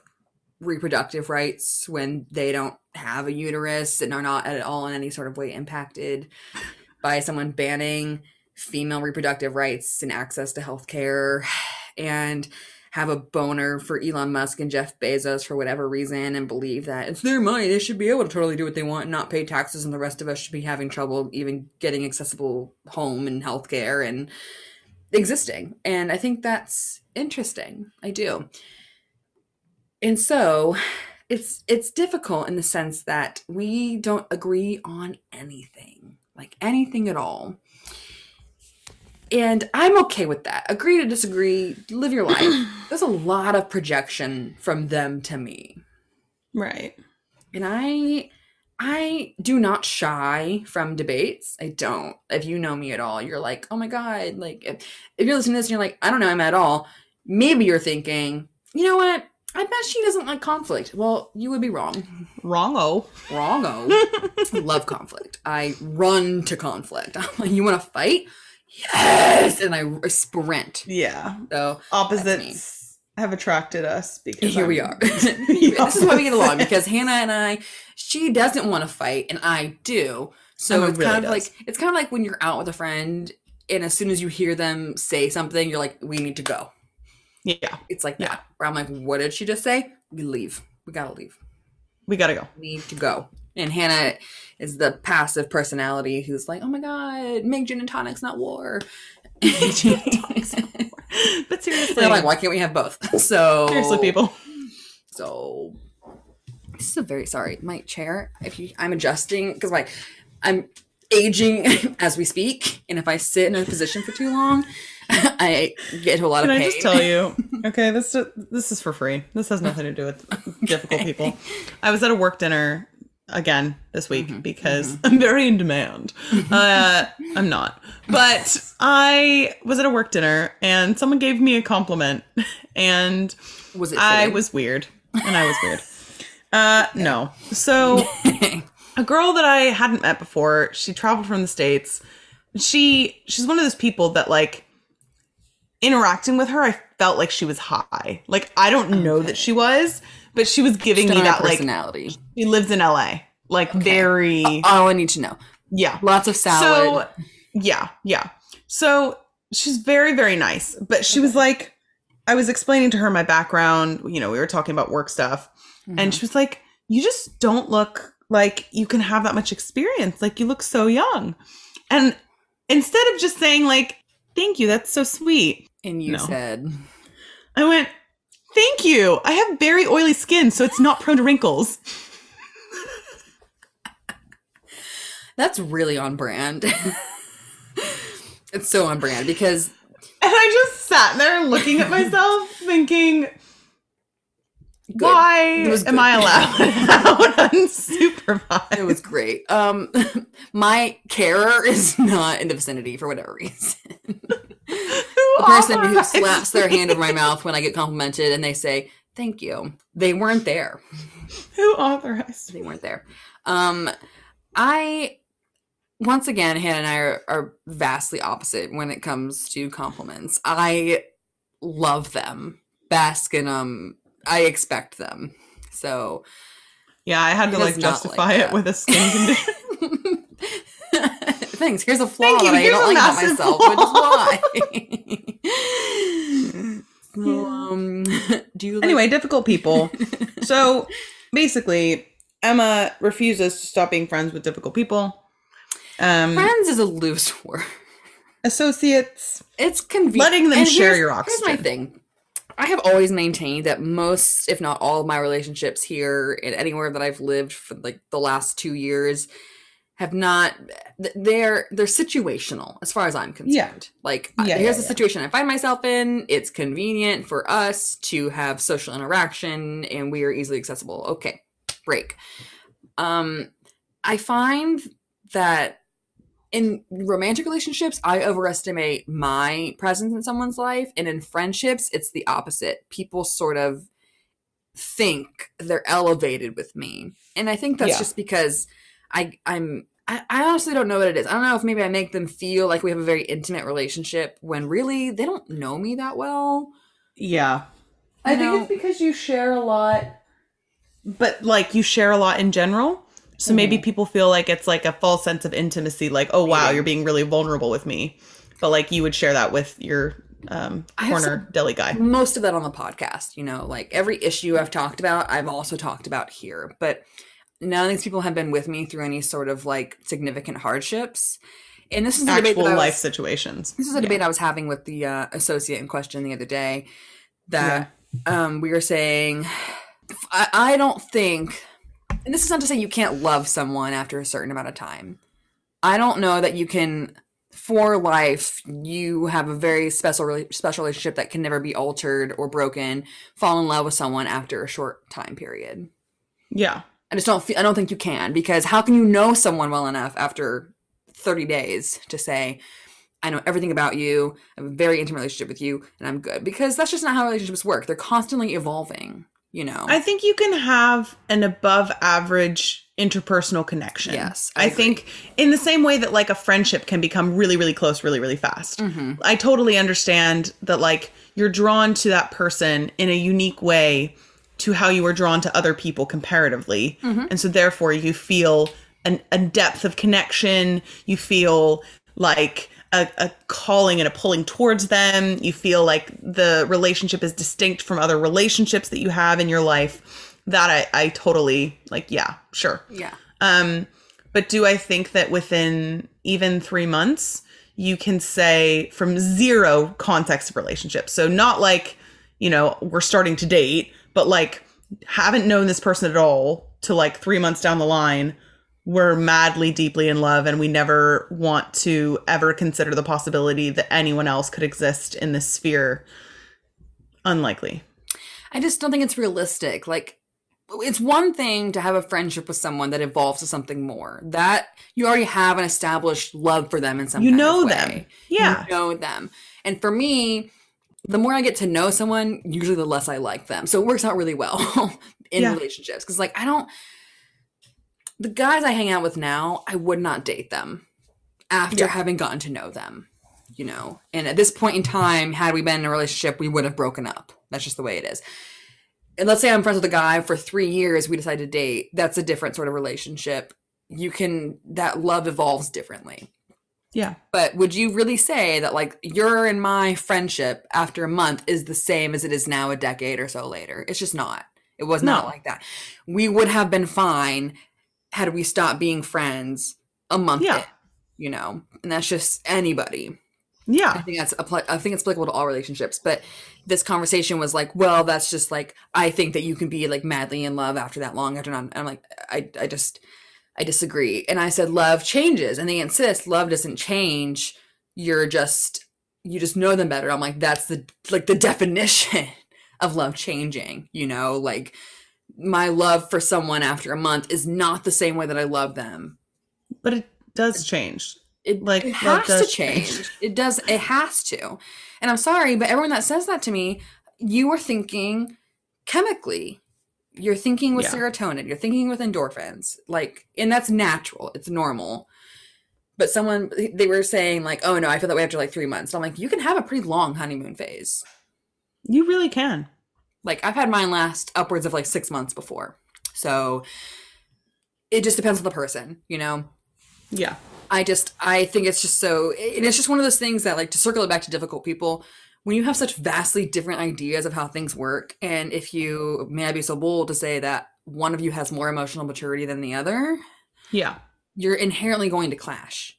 reproductive rights when they don't have a uterus and are not at all in any sort of way impacted by someone banning female reproductive rights and access to healthcare, and have a boner for Elon Musk and Jeff Bezos for whatever reason and believe that it's their money. They should be able to totally do what they want and not pay taxes, and the rest of us should be having trouble even getting accessible home and healthcare and existing. And I think that's interesting. I do. And so it's it's difficult in the sense that we don't agree on anything, like anything at all. And I'm okay with that. Agree to disagree, live your life. There's a lot of projection from them to me. Right. And I I do not shy from debates. I don't. If you know me at all, you're like, oh my God. Like, if, if you're listening to this and you're like, I don't know him at all, maybe you're thinking, you know what? I bet she doesn't like conflict. Well, you would be wrong. Wrong-o. Wrong-o. I love conflict. I run to conflict. I'm like, you want to fight? Yes! And I, I sprint. Yeah. So opposites have attracted us because here I'm we are. This is why we get along, because Hannah and I, she doesn't want to fight and I do. So Emma it's really kind of does. Like it's kind of like when you're out with a friend and as soon as you hear them say something, you're like, we need to go. Yeah, it's like yeah. that. Where I'm like, what did she just say? We leave. We gotta leave. We gotta go. We need to go. And Hannah is the passive personality who's like, oh my God, make gin and tonics, not war. Gin and tonics. But seriously, I'm like, why can't we have both? So seriously, people. So I'm so very sorry. My chair. If you, I'm adjusting because like I'm aging as we speak, and if I sit in a position for too long, I get into a lot Can of pain. I just tell you? Okay, this this is for free. This has nothing to do with okay. difficult people. I was at a work dinner again this week mm-hmm, because mm-hmm. I'm very in demand. uh I'm not, but I was at a work dinner and someone gave me a compliment, and was it I fitting? was weird and I was weird. uh yeah. No, so a girl that I hadn't met before, she traveled from the States. She she's one of those people that like interacting with her, I felt like she was high. Like I don't okay. know that she was. But she was giving me that personality. Like she lives in L A, like okay. very. All I need to know. Yeah, lots of salad. So, yeah, yeah. So she's very, very nice. But she okay. was like, I was explaining to her my background. You know, we were talking about work stuff, mm-hmm. and she was like, "You just don't look like you can have that much experience. Like you look so young." And instead of just saying like, "Thank you, that's so sweet," and you no. said, "I went." Thank you. I have very oily skin, so it's not prone to wrinkles. That's really on brand. It's so on brand because... And I just sat there looking at myself thinking, good. Why am I allowed out unsupervised? It was great. Um, my carer is not in the vicinity for whatever reason. A person who slaps their hand over my mouth when I get complimented and they say, thank you. They weren't there. Who authorized? They weren't there. Um, I once again, Hannah and I are, are vastly opposite when it comes to compliments. I love them, bask in them. I expect them. So yeah, I had to like justify like it with a skin condition. Thanks. Here's a flaw that I here's don't like about myself, flaw. Which is why. So, um, do you like- anyway, difficult people. So basically, Emma refuses to stop being friends with difficult people. Um, friends is a loose word. Associates. It's convenient. Letting them and share your oxygen. Here's my thing. I have always maintained that most, if not all, of my relationships here and anywhere that I've lived for like the last two years have not. They're they're situational as far as I'm concerned. Yeah. Like yeah, here's yeah, the yeah. situation I find myself in. It's convenient for us to have social interaction, and we are easily accessible. Okay, break. Um, I find that. In romantic relationships, I overestimate my presence in someone's life. And in friendships, it's the opposite. People sort of think they're elevated with me. And I think that's yeah. just because I, I'm, I, I honestly don't know what it is. I don't know if maybe I make them feel like we have a very intimate relationship when really they don't know me that well. Yeah. I you think know? It's because you share a lot. But like you share a lot in general. So maybe mm-hmm. people feel like it's like a false sense of intimacy, like, oh, wow, maybe. You're being really vulnerable with me. But like you would share that with your um, corner some, deli guy. Most of that on the podcast, you know, like every issue I've talked about, I've also talked about here. But none of these people have been with me through any sort of like significant hardships. And this is a debate that I was, life situations. This is a debate yeah. I was having with the uh, associate in question the other day that yeah. um, we were saying, I, I don't think. And this is not to say you can't love someone after a certain amount of time. I don't know that you can, for life, you have a very special, special relationship that can never be altered or broken, fall in love with someone after a short time period. Yeah. I just don't feel, I don't think you can, because how can you know someone well enough after thirty days to say, I know everything about you, I have a very intimate relationship with you, and I'm good? Because that's just not how relationships work. They're constantly evolving. You know, I think you can have an above average interpersonal connection. Yes. I, I think in the same way that like a friendship can become really, really close, really, really fast. Mm-hmm. I totally understand that like you're drawn to that person in a unique way to how you are drawn to other people comparatively. Mm-hmm. And so therefore you feel an, a depth of connection. You feel like a, a calling and a pulling towards them. You feel like the relationship is distinct from other relationships that you have in your life. That I, I totally like, yeah, sure. Yeah. Um, but do I think that within even three months, you can say from zero context of relationships? So not like, you know, we're starting to date, but like haven't known this person at all to like three months down the line. We're madly, deeply in love, and we never want to ever consider the possibility that anyone else could exist in this sphere. Unlikely. I just don't think it's realistic. Like, it's one thing to have a friendship with someone that evolves to something more. That you already have an established love for them in some way. You know them. Yeah. You know them. And for me, the more I get to know someone, usually the less I like them. So it works out really well in yeah. relationships. Because, like, I don't... The guys I hang out with now, I would not date them after yeah. having gotten to know them, you know. And at this point in time, had we been in a relationship, we would have broken up. That's just the way it is. And let's say I'm friends with a guy for three years, we decide to date. That's a different sort of relationship. You can, that love evolves differently. Yeah. But would you really say that like your and my friendship after a month is the same as it is now a decade or so later? It's just not. It was no. not like that. We would have been fine had we stopped being friends a month yeah. in, you know? And that's just anybody. Yeah. I think that's apply- I think it's applicable to all relationships. But this conversation was like, well, that's just like, I think that you can be like madly in love after that long. After not, and I'm like, I, I just, I disagree. And I said, love changes. And they insist love doesn't change. You're just, you just know them better. I'm like, that's the, like the definition of love changing, you know, like, my love for someone after a month is not the same way that I love them. But it does change. It, like, it has to change. change. It does. It has to. And I'm sorry, but everyone that says that to me, you are thinking chemically. You're thinking with yeah. serotonin. You're thinking with endorphins. Like, and that's natural. It's normal. But someone, they were saying like, oh no, I feel that way after like three months. And I'm like, you can have a pretty long honeymoon phase. You really can. Like I've had mine last upwards of like six months before. So it just depends on the person, you know? Yeah. I just, I think it's just so, and it's just one of those things that like, to circle it back to difficult people, when you have such vastly different ideas of how things work, and if you, may I be so bold to say that one of you has more emotional maturity than the other, yeah, you're inherently going to clash.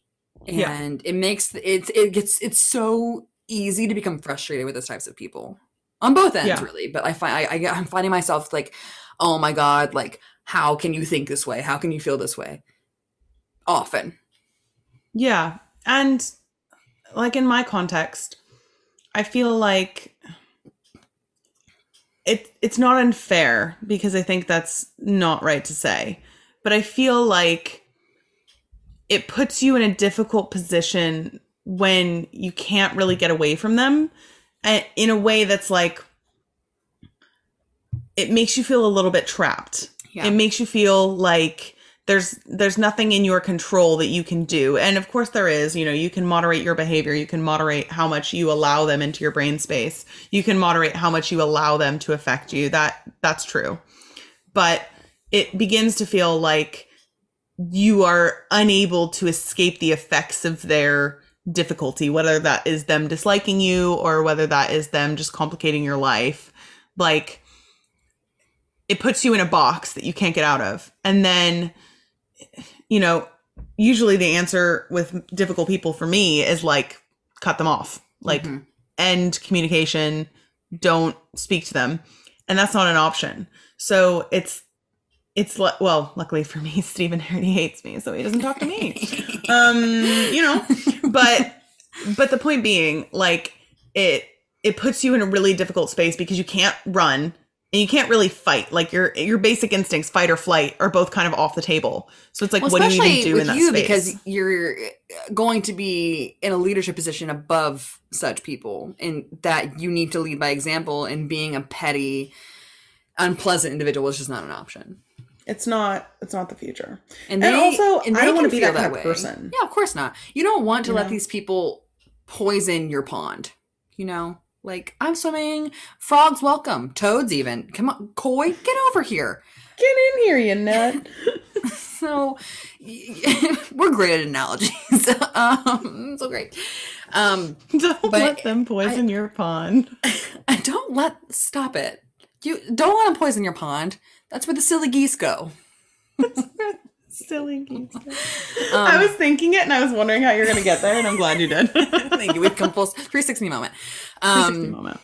And yeah. it makes, it's, it gets, it's so easy to become frustrated with those types of people on both ends, yeah. really. But I find, I, I, I'm finding myself like, oh my God, like, how can you think this way? How can you feel this way? Often. Yeah. And like in my context, I feel like it, it's not unfair, because I think that's not right to say, but I feel like it puts you in a difficult position when you can't really get away from them in a way that's like, it makes you feel a little bit trapped. Yeah. It makes you feel like there's there's nothing in your control that you can do. And of course there is, you know, you can moderate your behavior. You can moderate how much you allow them into your brain space. You can moderate how much you allow them to affect you. That that's true. But it begins to feel like you are unable to escape the effects of their difficulty, whether that is them disliking you or whether that is them just complicating your life. Like, it puts you in a box that you can't get out of. And then, you know, usually the answer with difficult people for me is like, cut them off, like mm-hmm. end communication, don't speak to them. And that's not an option. So it's, it's like, well, luckily for me, Stephen already hates me, so he doesn't talk to me, um, you know, but, but the point being, like, it, it puts you in a really difficult space because you can't run. And you can't really fight. Like your your basic instincts, fight or flight, are both kind of off the table. So it's like, well, what do you even do in that you, space? Because you're going to be in a leadership position above such people, and that you need to lead by example. And being a petty, unpleasant individual is just not an option. It's not. It's not the future. And, they, and also, and I don't want to be that, that kind of person. Yeah, of course not. You don't want to you let know? these people poison your pond. You know. Like, I'm swimming. Frogs, welcome. Toads, even. Come on, koi, get over here. Get in here, you nut. So, we're great at analogies. um, so great. Um, don't let them poison I, your pond. I don't let, stop it. You don't let them poison your pond. That's where the silly geese go. Silly geese. Um, I was thinking it and I was wondering how you're going to get there, and I'm glad you did. Thank you. We've come full three sixty moment. Um, three sixty moment.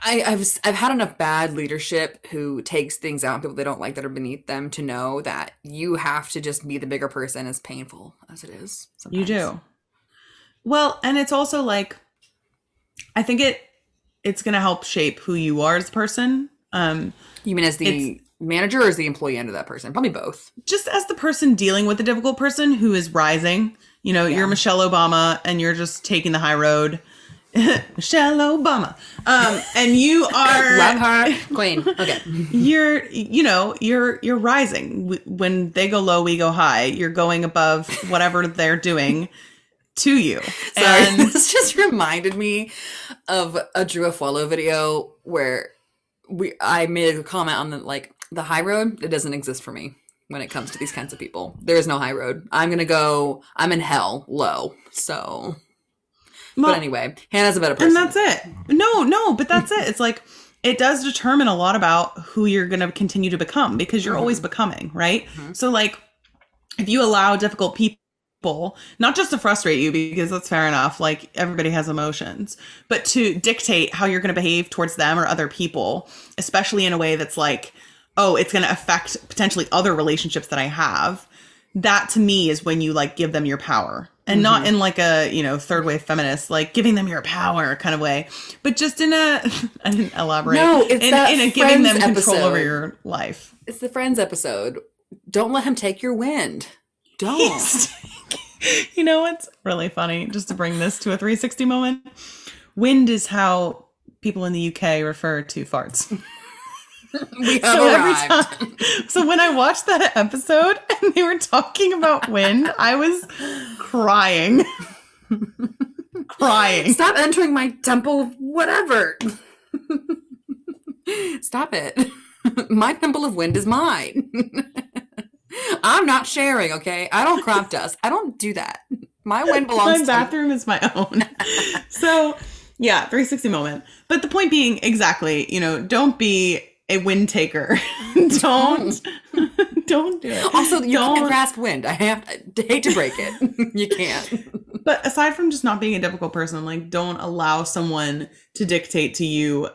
I, I've I've had enough bad leadership who takes things out on people they don't like that are beneath them to know that you have to just be the bigger person, as painful as it is. Sometimes. You do. Well, and it's also like, I think it it's going to help shape who you are as a person. Um, you mean as the manager or is the employee under that person? Probably both. Just as the person dealing with the difficult person who is rising, you know, yeah. You're Michelle Obama and you're just taking the high road. Michelle Obama. Um, and you are love her queen. Okay. You're, you know, you're, you're rising. When they go low, we go high. You're going above whatever they're doing to you. Sorry, and this just reminded me of a Drew Afwalo video where we, I made a comment on the, like, the high road, it doesn't exist for me when it comes to these kinds of people. There is no high road. I'm going to go, I'm in hell, low. So, well, but anyway, Hannah's a better person. And that's it. No, no, but that's it. It's like, it does determine a lot about who you're going to continue to become, because you're mm-hmm. always becoming, right? Mm-hmm. So like, if you allow difficult people, not just to frustrate you, because that's fair enough, like everybody has emotions, but to dictate how you're going to behave towards them or other people, especially in a way that's like, oh, it's going to affect potentially other relationships that I have. That to me is when you like give them your power, and mm-hmm. not in like a, you know, third wave feminist, like giving them your power kind of way, but just in a, I didn't elaborate. No, it's in, that in a giving them control episode. Over your life. It's the Friends episode. Don't let him take your wind. Don't. You know, what's really funny, just to bring this to a three sixty moment. Wind is how people in the U K refer to farts. We have so arrived. Every time, so when I watched that episode and they were talking about wind, I was crying. Crying. Stop entering my temple of whatever. Stop it. My temple of wind is mine. I'm not sharing, okay? I don't crop dust. I don't do that. My wind belongs my to my bathroom is my own. So, yeah, three sixty moment. But the point being, exactly, you know, don't be a wind taker. Don't. Don't do it. Also, you don't. Can't grasp wind. I have to, I hate to break it. You can't. But aside from just not being a difficult person, like, don't allow someone to dictate to you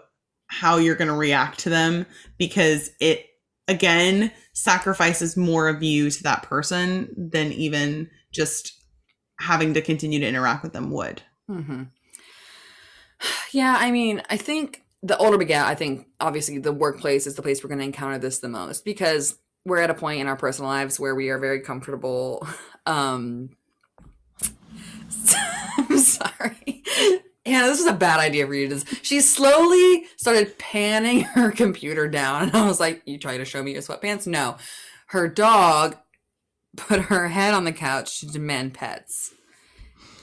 how you're going to react to them, because it, again, sacrifices more of you to that person than even just having to continue to interact with them would. Mm-hmm. Yeah, I mean, I think the older we get, I think obviously the workplace is the place we're going to encounter this the most, because we're at a point in our personal lives where we are very comfortable. Um, I'm sorry. Hannah, this was a bad idea for you. Just, she slowly started panning her computer down. And I was like, you trying to show me your sweatpants? No. Her dog put her head on the couch to demand pets.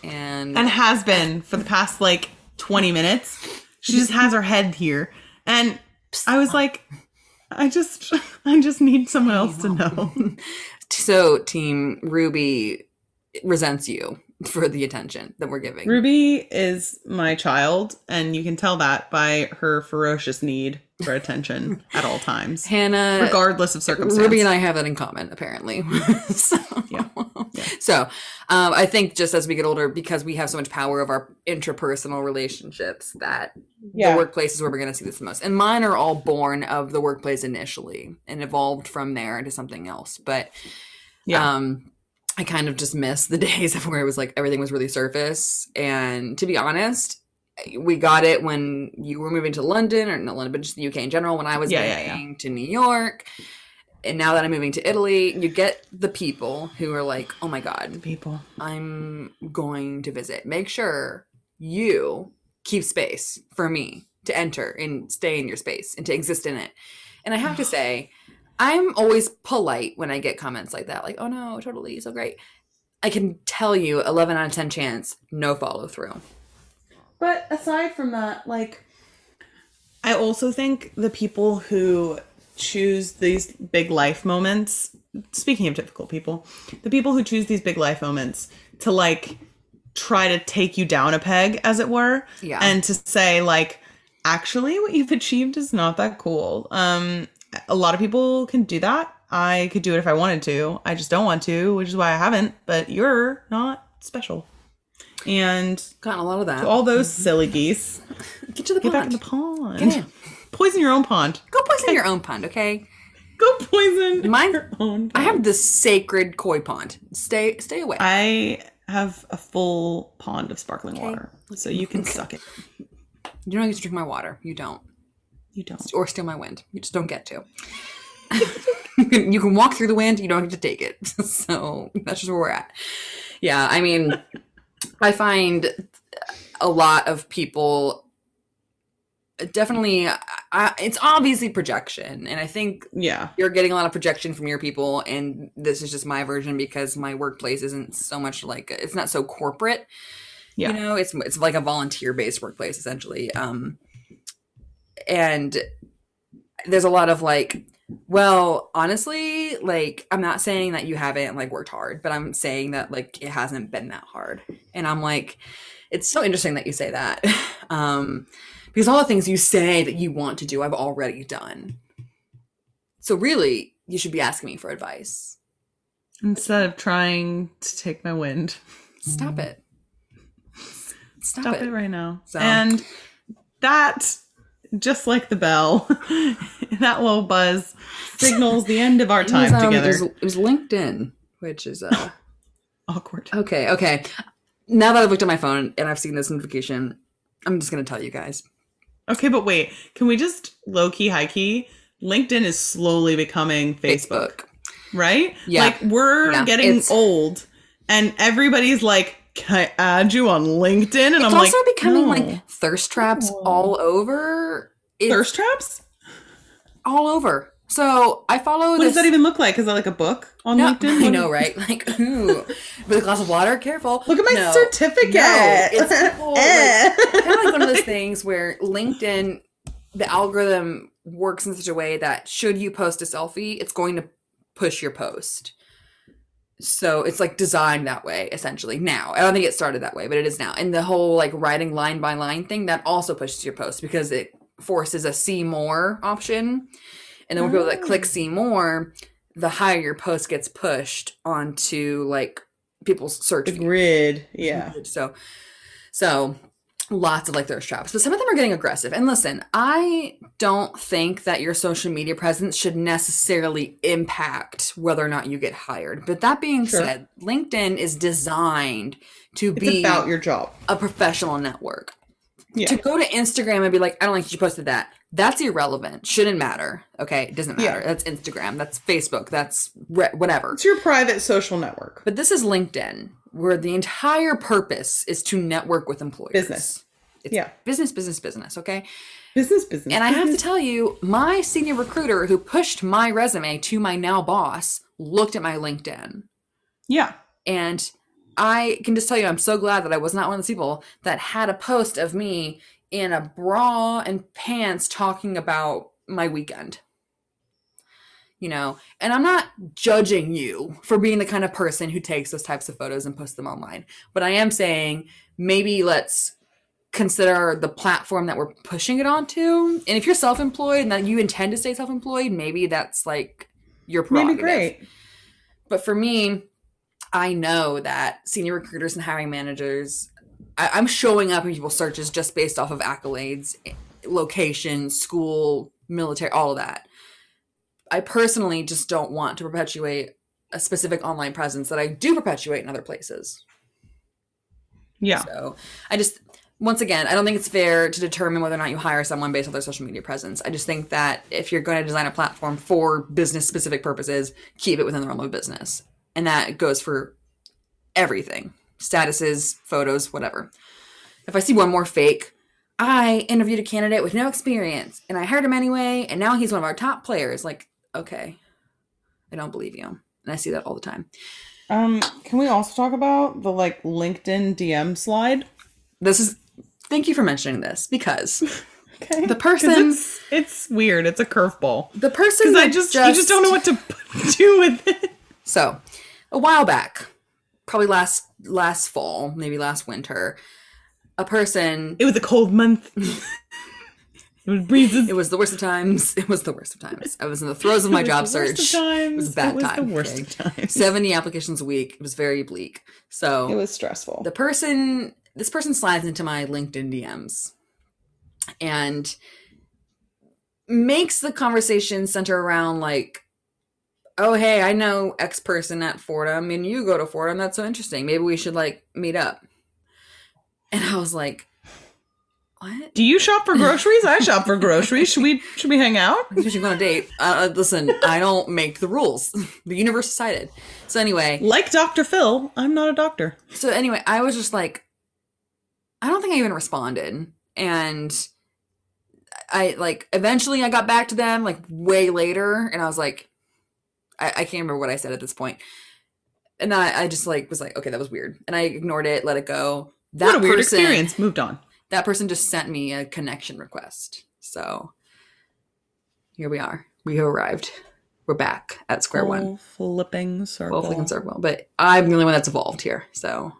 And and has been for the past, like, twenty minutes. She just has her head here. And I was like, I just, I just need someone else to know. So, Team Ruby resents you for the attention that we're giving. Ruby is my child, and you can tell that by her ferocious need for attention at all times. Hannah, regardless of circumstance. Ruby and I have that in common, apparently. So, yeah. Yeah. So um, I think just as we get older, because we have so much power of our interpersonal relationships, that yeah. the workplace is where we're going to see this the most. And mine are all born of the workplace initially and evolved from there into something else. But yeah. Um, I kind of just miss the days of where it was like everything was really surface. And to be honest, we got it when you were moving to London, or not London, but just the U K in general, when I was yeah, moving yeah, yeah. to New York. And now that I'm moving to Italy, you get the people who are like, oh my God, the people I'm going to visit. Make sure you keep space for me to enter and stay in your space and to exist in it. And I have to say, I'm always polite when I get comments like that. Like, oh no, totally, so great. I can tell you eleven out of ten chance, no follow through. But aside from that, like, I also think the people who choose these big life moments, speaking of difficult people, the people who choose these big life moments to, like, try to take you down a peg, as it were, yeah. and to say, like, actually what you've achieved is not that cool. Um... A lot of people can do that. I could do it if I wanted to. I just don't want to, which is why I haven't. But you're not special. And gotten a lot of that. To all those mm-hmm. silly geese. Get to the get pond. Get back in the pond. Get in. Poison your own pond. Go poison okay. your own pond, okay? Go poison Mine, your own pond. I have the sacred koi pond. Stay stay away. I have a full pond of sparkling okay. water. So you can okay. suck it. You don't get to drink my water. You don't. You don't. Or steal my wind. You just don't get to. You can walk through the wind. You don't have to take it. So that's just where we're at. Yeah. I mean, I find a lot of people definitely, I, it's obviously projection. And I think yeah. you're getting a lot of projection from your people. And this is just my version because my workplace isn't so much like, it's not so corporate. Yeah. You know, it's, it's like a volunteer based workplace essentially. Um, And there's a lot of like, well, honestly, like, I'm not saying that you haven't like worked hard, but I'm saying that like, it hasn't been that hard. And I'm like, it's so interesting that you say that. Um, because all the things you say that you want to do, I've already done. So really, you should be asking me for advice. Instead of trying to take my wind. Stop it. Stop, Stop it. it right now. So. And that... Just like the bell, that little buzz signals the end of our time it was, um, together. It was, it was LinkedIn, which is uh, awkward. Okay, okay. Now that I've looked at my phone and I've seen this notification, I'm just going to tell you guys. Okay, but wait. Can we just low-key, high-key? LinkedIn is slowly becoming Facebook, Facebook. Right? Yeah. Like, we're yeah, getting it's... old, and everybody's like, can I add you on LinkedIn? And it's I'm like, it's also becoming no. like thirst traps oh. all over. It's, thirst traps? all over. So I follow. What this... does that even look like? Is that like a book on no, LinkedIn? I know, right? Like, ooh, with a glass of water. Careful. Look at my no. certificate. No, it's people, like, kind of like one of those things where LinkedIn, the algorithm works in such a way that should you post a selfie, it's going to push your post. So it's like designed that way, essentially. Now, I don't think it started that way, but it is now. And the whole like writing line by line thing, that also pushes your post because it forces a see more option. And then when oh. people that click see more, the higher your post gets pushed onto like people's search the grid. Yeah. So, so lots of like thirst traps, but some of them are getting aggressive. And listen, I don't think that your social media presence should necessarily impact whether or not you get hired. But that being sure. said, LinkedIn is designed to it's be about your job, a professional network. Yeah. To go to Instagram and be like, I don't like that you posted that. That's irrelevant. Shouldn't matter. Okay. It doesn't matter. Yeah. That's Instagram. That's Facebook. That's re- whatever. It's your private social network. But this is LinkedIn, where the entire purpose is to network with employers. Business. It's yeah. business, business, business. Okay. Business, business. And I business. have to tell you, my senior recruiter who pushed my resume to my now boss looked at my LinkedIn. Yeah. And I can just tell you, I'm so glad that I was not one of those people that had a post of me in a bra and pants talking about my weekend, you know, and I'm not judging you for being the kind of person who takes those types of photos and posts them online. But I am saying maybe let's consider the platform that we're pushing it onto. And if you're self-employed and that you intend to stay self-employed, maybe that's like your prerogative. Maybe great. But for me, I know that senior recruiters and hiring managers, I, I'm showing up in people's searches just based off of accolades, location, school, military, all of that. I personally just don't want to perpetuate a specific online presence that I do perpetuate in other places. Yeah. So I just, once again, I don't think it's fair to determine whether or not you hire someone based on their social media presence. I just think that if you're going to design a platform for business specific purposes, keep it within the realm of business. And that goes for everything. Statuses, photos, whatever. If I see one more fake, I interviewed a candidate with no experience and I hired him anyway and now he's one of our top players. Like, okay, I don't believe you. And I see that all the time. Um, can we also talk about the like LinkedIn D M slide? This is, thank you for mentioning this because... Okay. The person it's, it's weird. It's a curveball. The person I just, just... You just don't know what to do with it. So, a while back, probably last last fall, maybe last winter, a person... It was a cold month. It was breezes. It was the worst of times. It was the worst of times. I was in the throes of my job search. It was a bad time. It was time, the worst okay? of times. seventy applications a week. It was very bleak. So... It was stressful. The person... This person slides into my LinkedIn D Ms and makes the conversation center around, like, oh, hey, I know X person at Fordham and you go to Fordham. That's so interesting. Maybe we should like meet up. And I was like, what? Do you shop for groceries? I shop for groceries. Should we, should we hang out? We should go on a date. Uh, listen, I don't make the rules. The universe decided. So anyway. Like Doctor Phil, I'm not a doctor. So anyway, I was just like, I don't think I even responded. And I like, eventually I got back to them like way later. And I was like, I can't remember what I said at this point. And I, I just like was like, okay, that was weird. And I ignored it, let it go. That what a weird person, experience. Moved on. That person just sent me a connection request. So here we are. We have arrived. We're back at square Full one. Flipping circle. Full flipping circle. But I'm the only one that's evolved here. So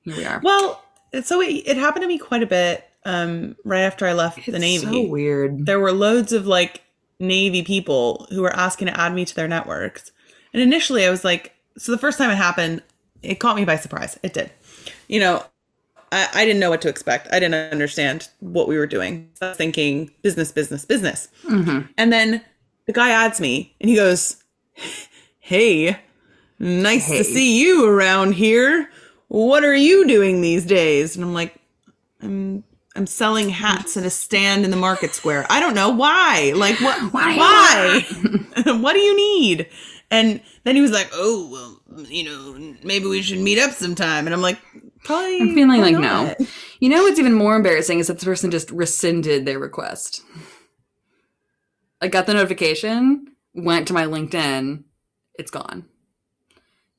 here we are. Well, so it, it happened to me quite a bit um, right after I left it's the Navy. It's so weird. There were loads of like Navy people who were asking to add me to their networks. And initially I was like, so the first time it happened, it caught me by surprise. It did. You know, I, I didn't know what to expect. I didn't understand what we were doing. So I was thinking business, business, business. Mm-hmm. And then the guy adds me and he goes, hey, nice hey. to see you around here. What are you doing these days? And I'm like, I'm I'm selling hats at a stand in the market square. I don't know why. Like, what? Why? why? What do you need? And then he was like, oh, well, you know, maybe we should meet up sometime. And I'm like, probably. I'm feeling like, not. no. You know, what's even more embarrassing is that the person just rescinded their request. I got the notification, went to my LinkedIn, it's gone.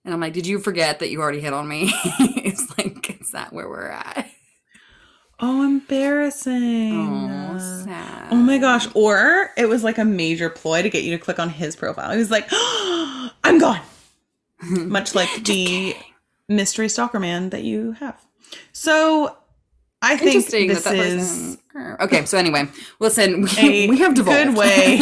And I'm like, did you forget that you already hit on me? It's like, is that where we're at? Oh, embarrassing. Oh, sad. Oh my gosh. Or it was like a major ploy to get you to click on his profile. He was like, oh, I'm gone. Much like the mystery stalker man that you have. So I think this that that is... Person... Okay, so anyway, listen, we, we have devolved. Good way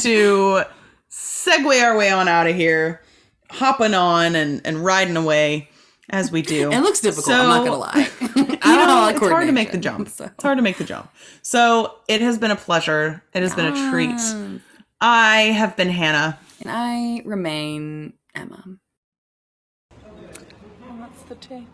to segue our way on out of here, hopping on and, and riding away as we do. It looks difficult, so, I'm not going to lie. I don't know, like, it's hard to make the jump. So. It's hard to make the jump. So it has been a pleasure. It has yes. been a treat. I have been Hannah. And I remain... Emma. Oh, that's the tea.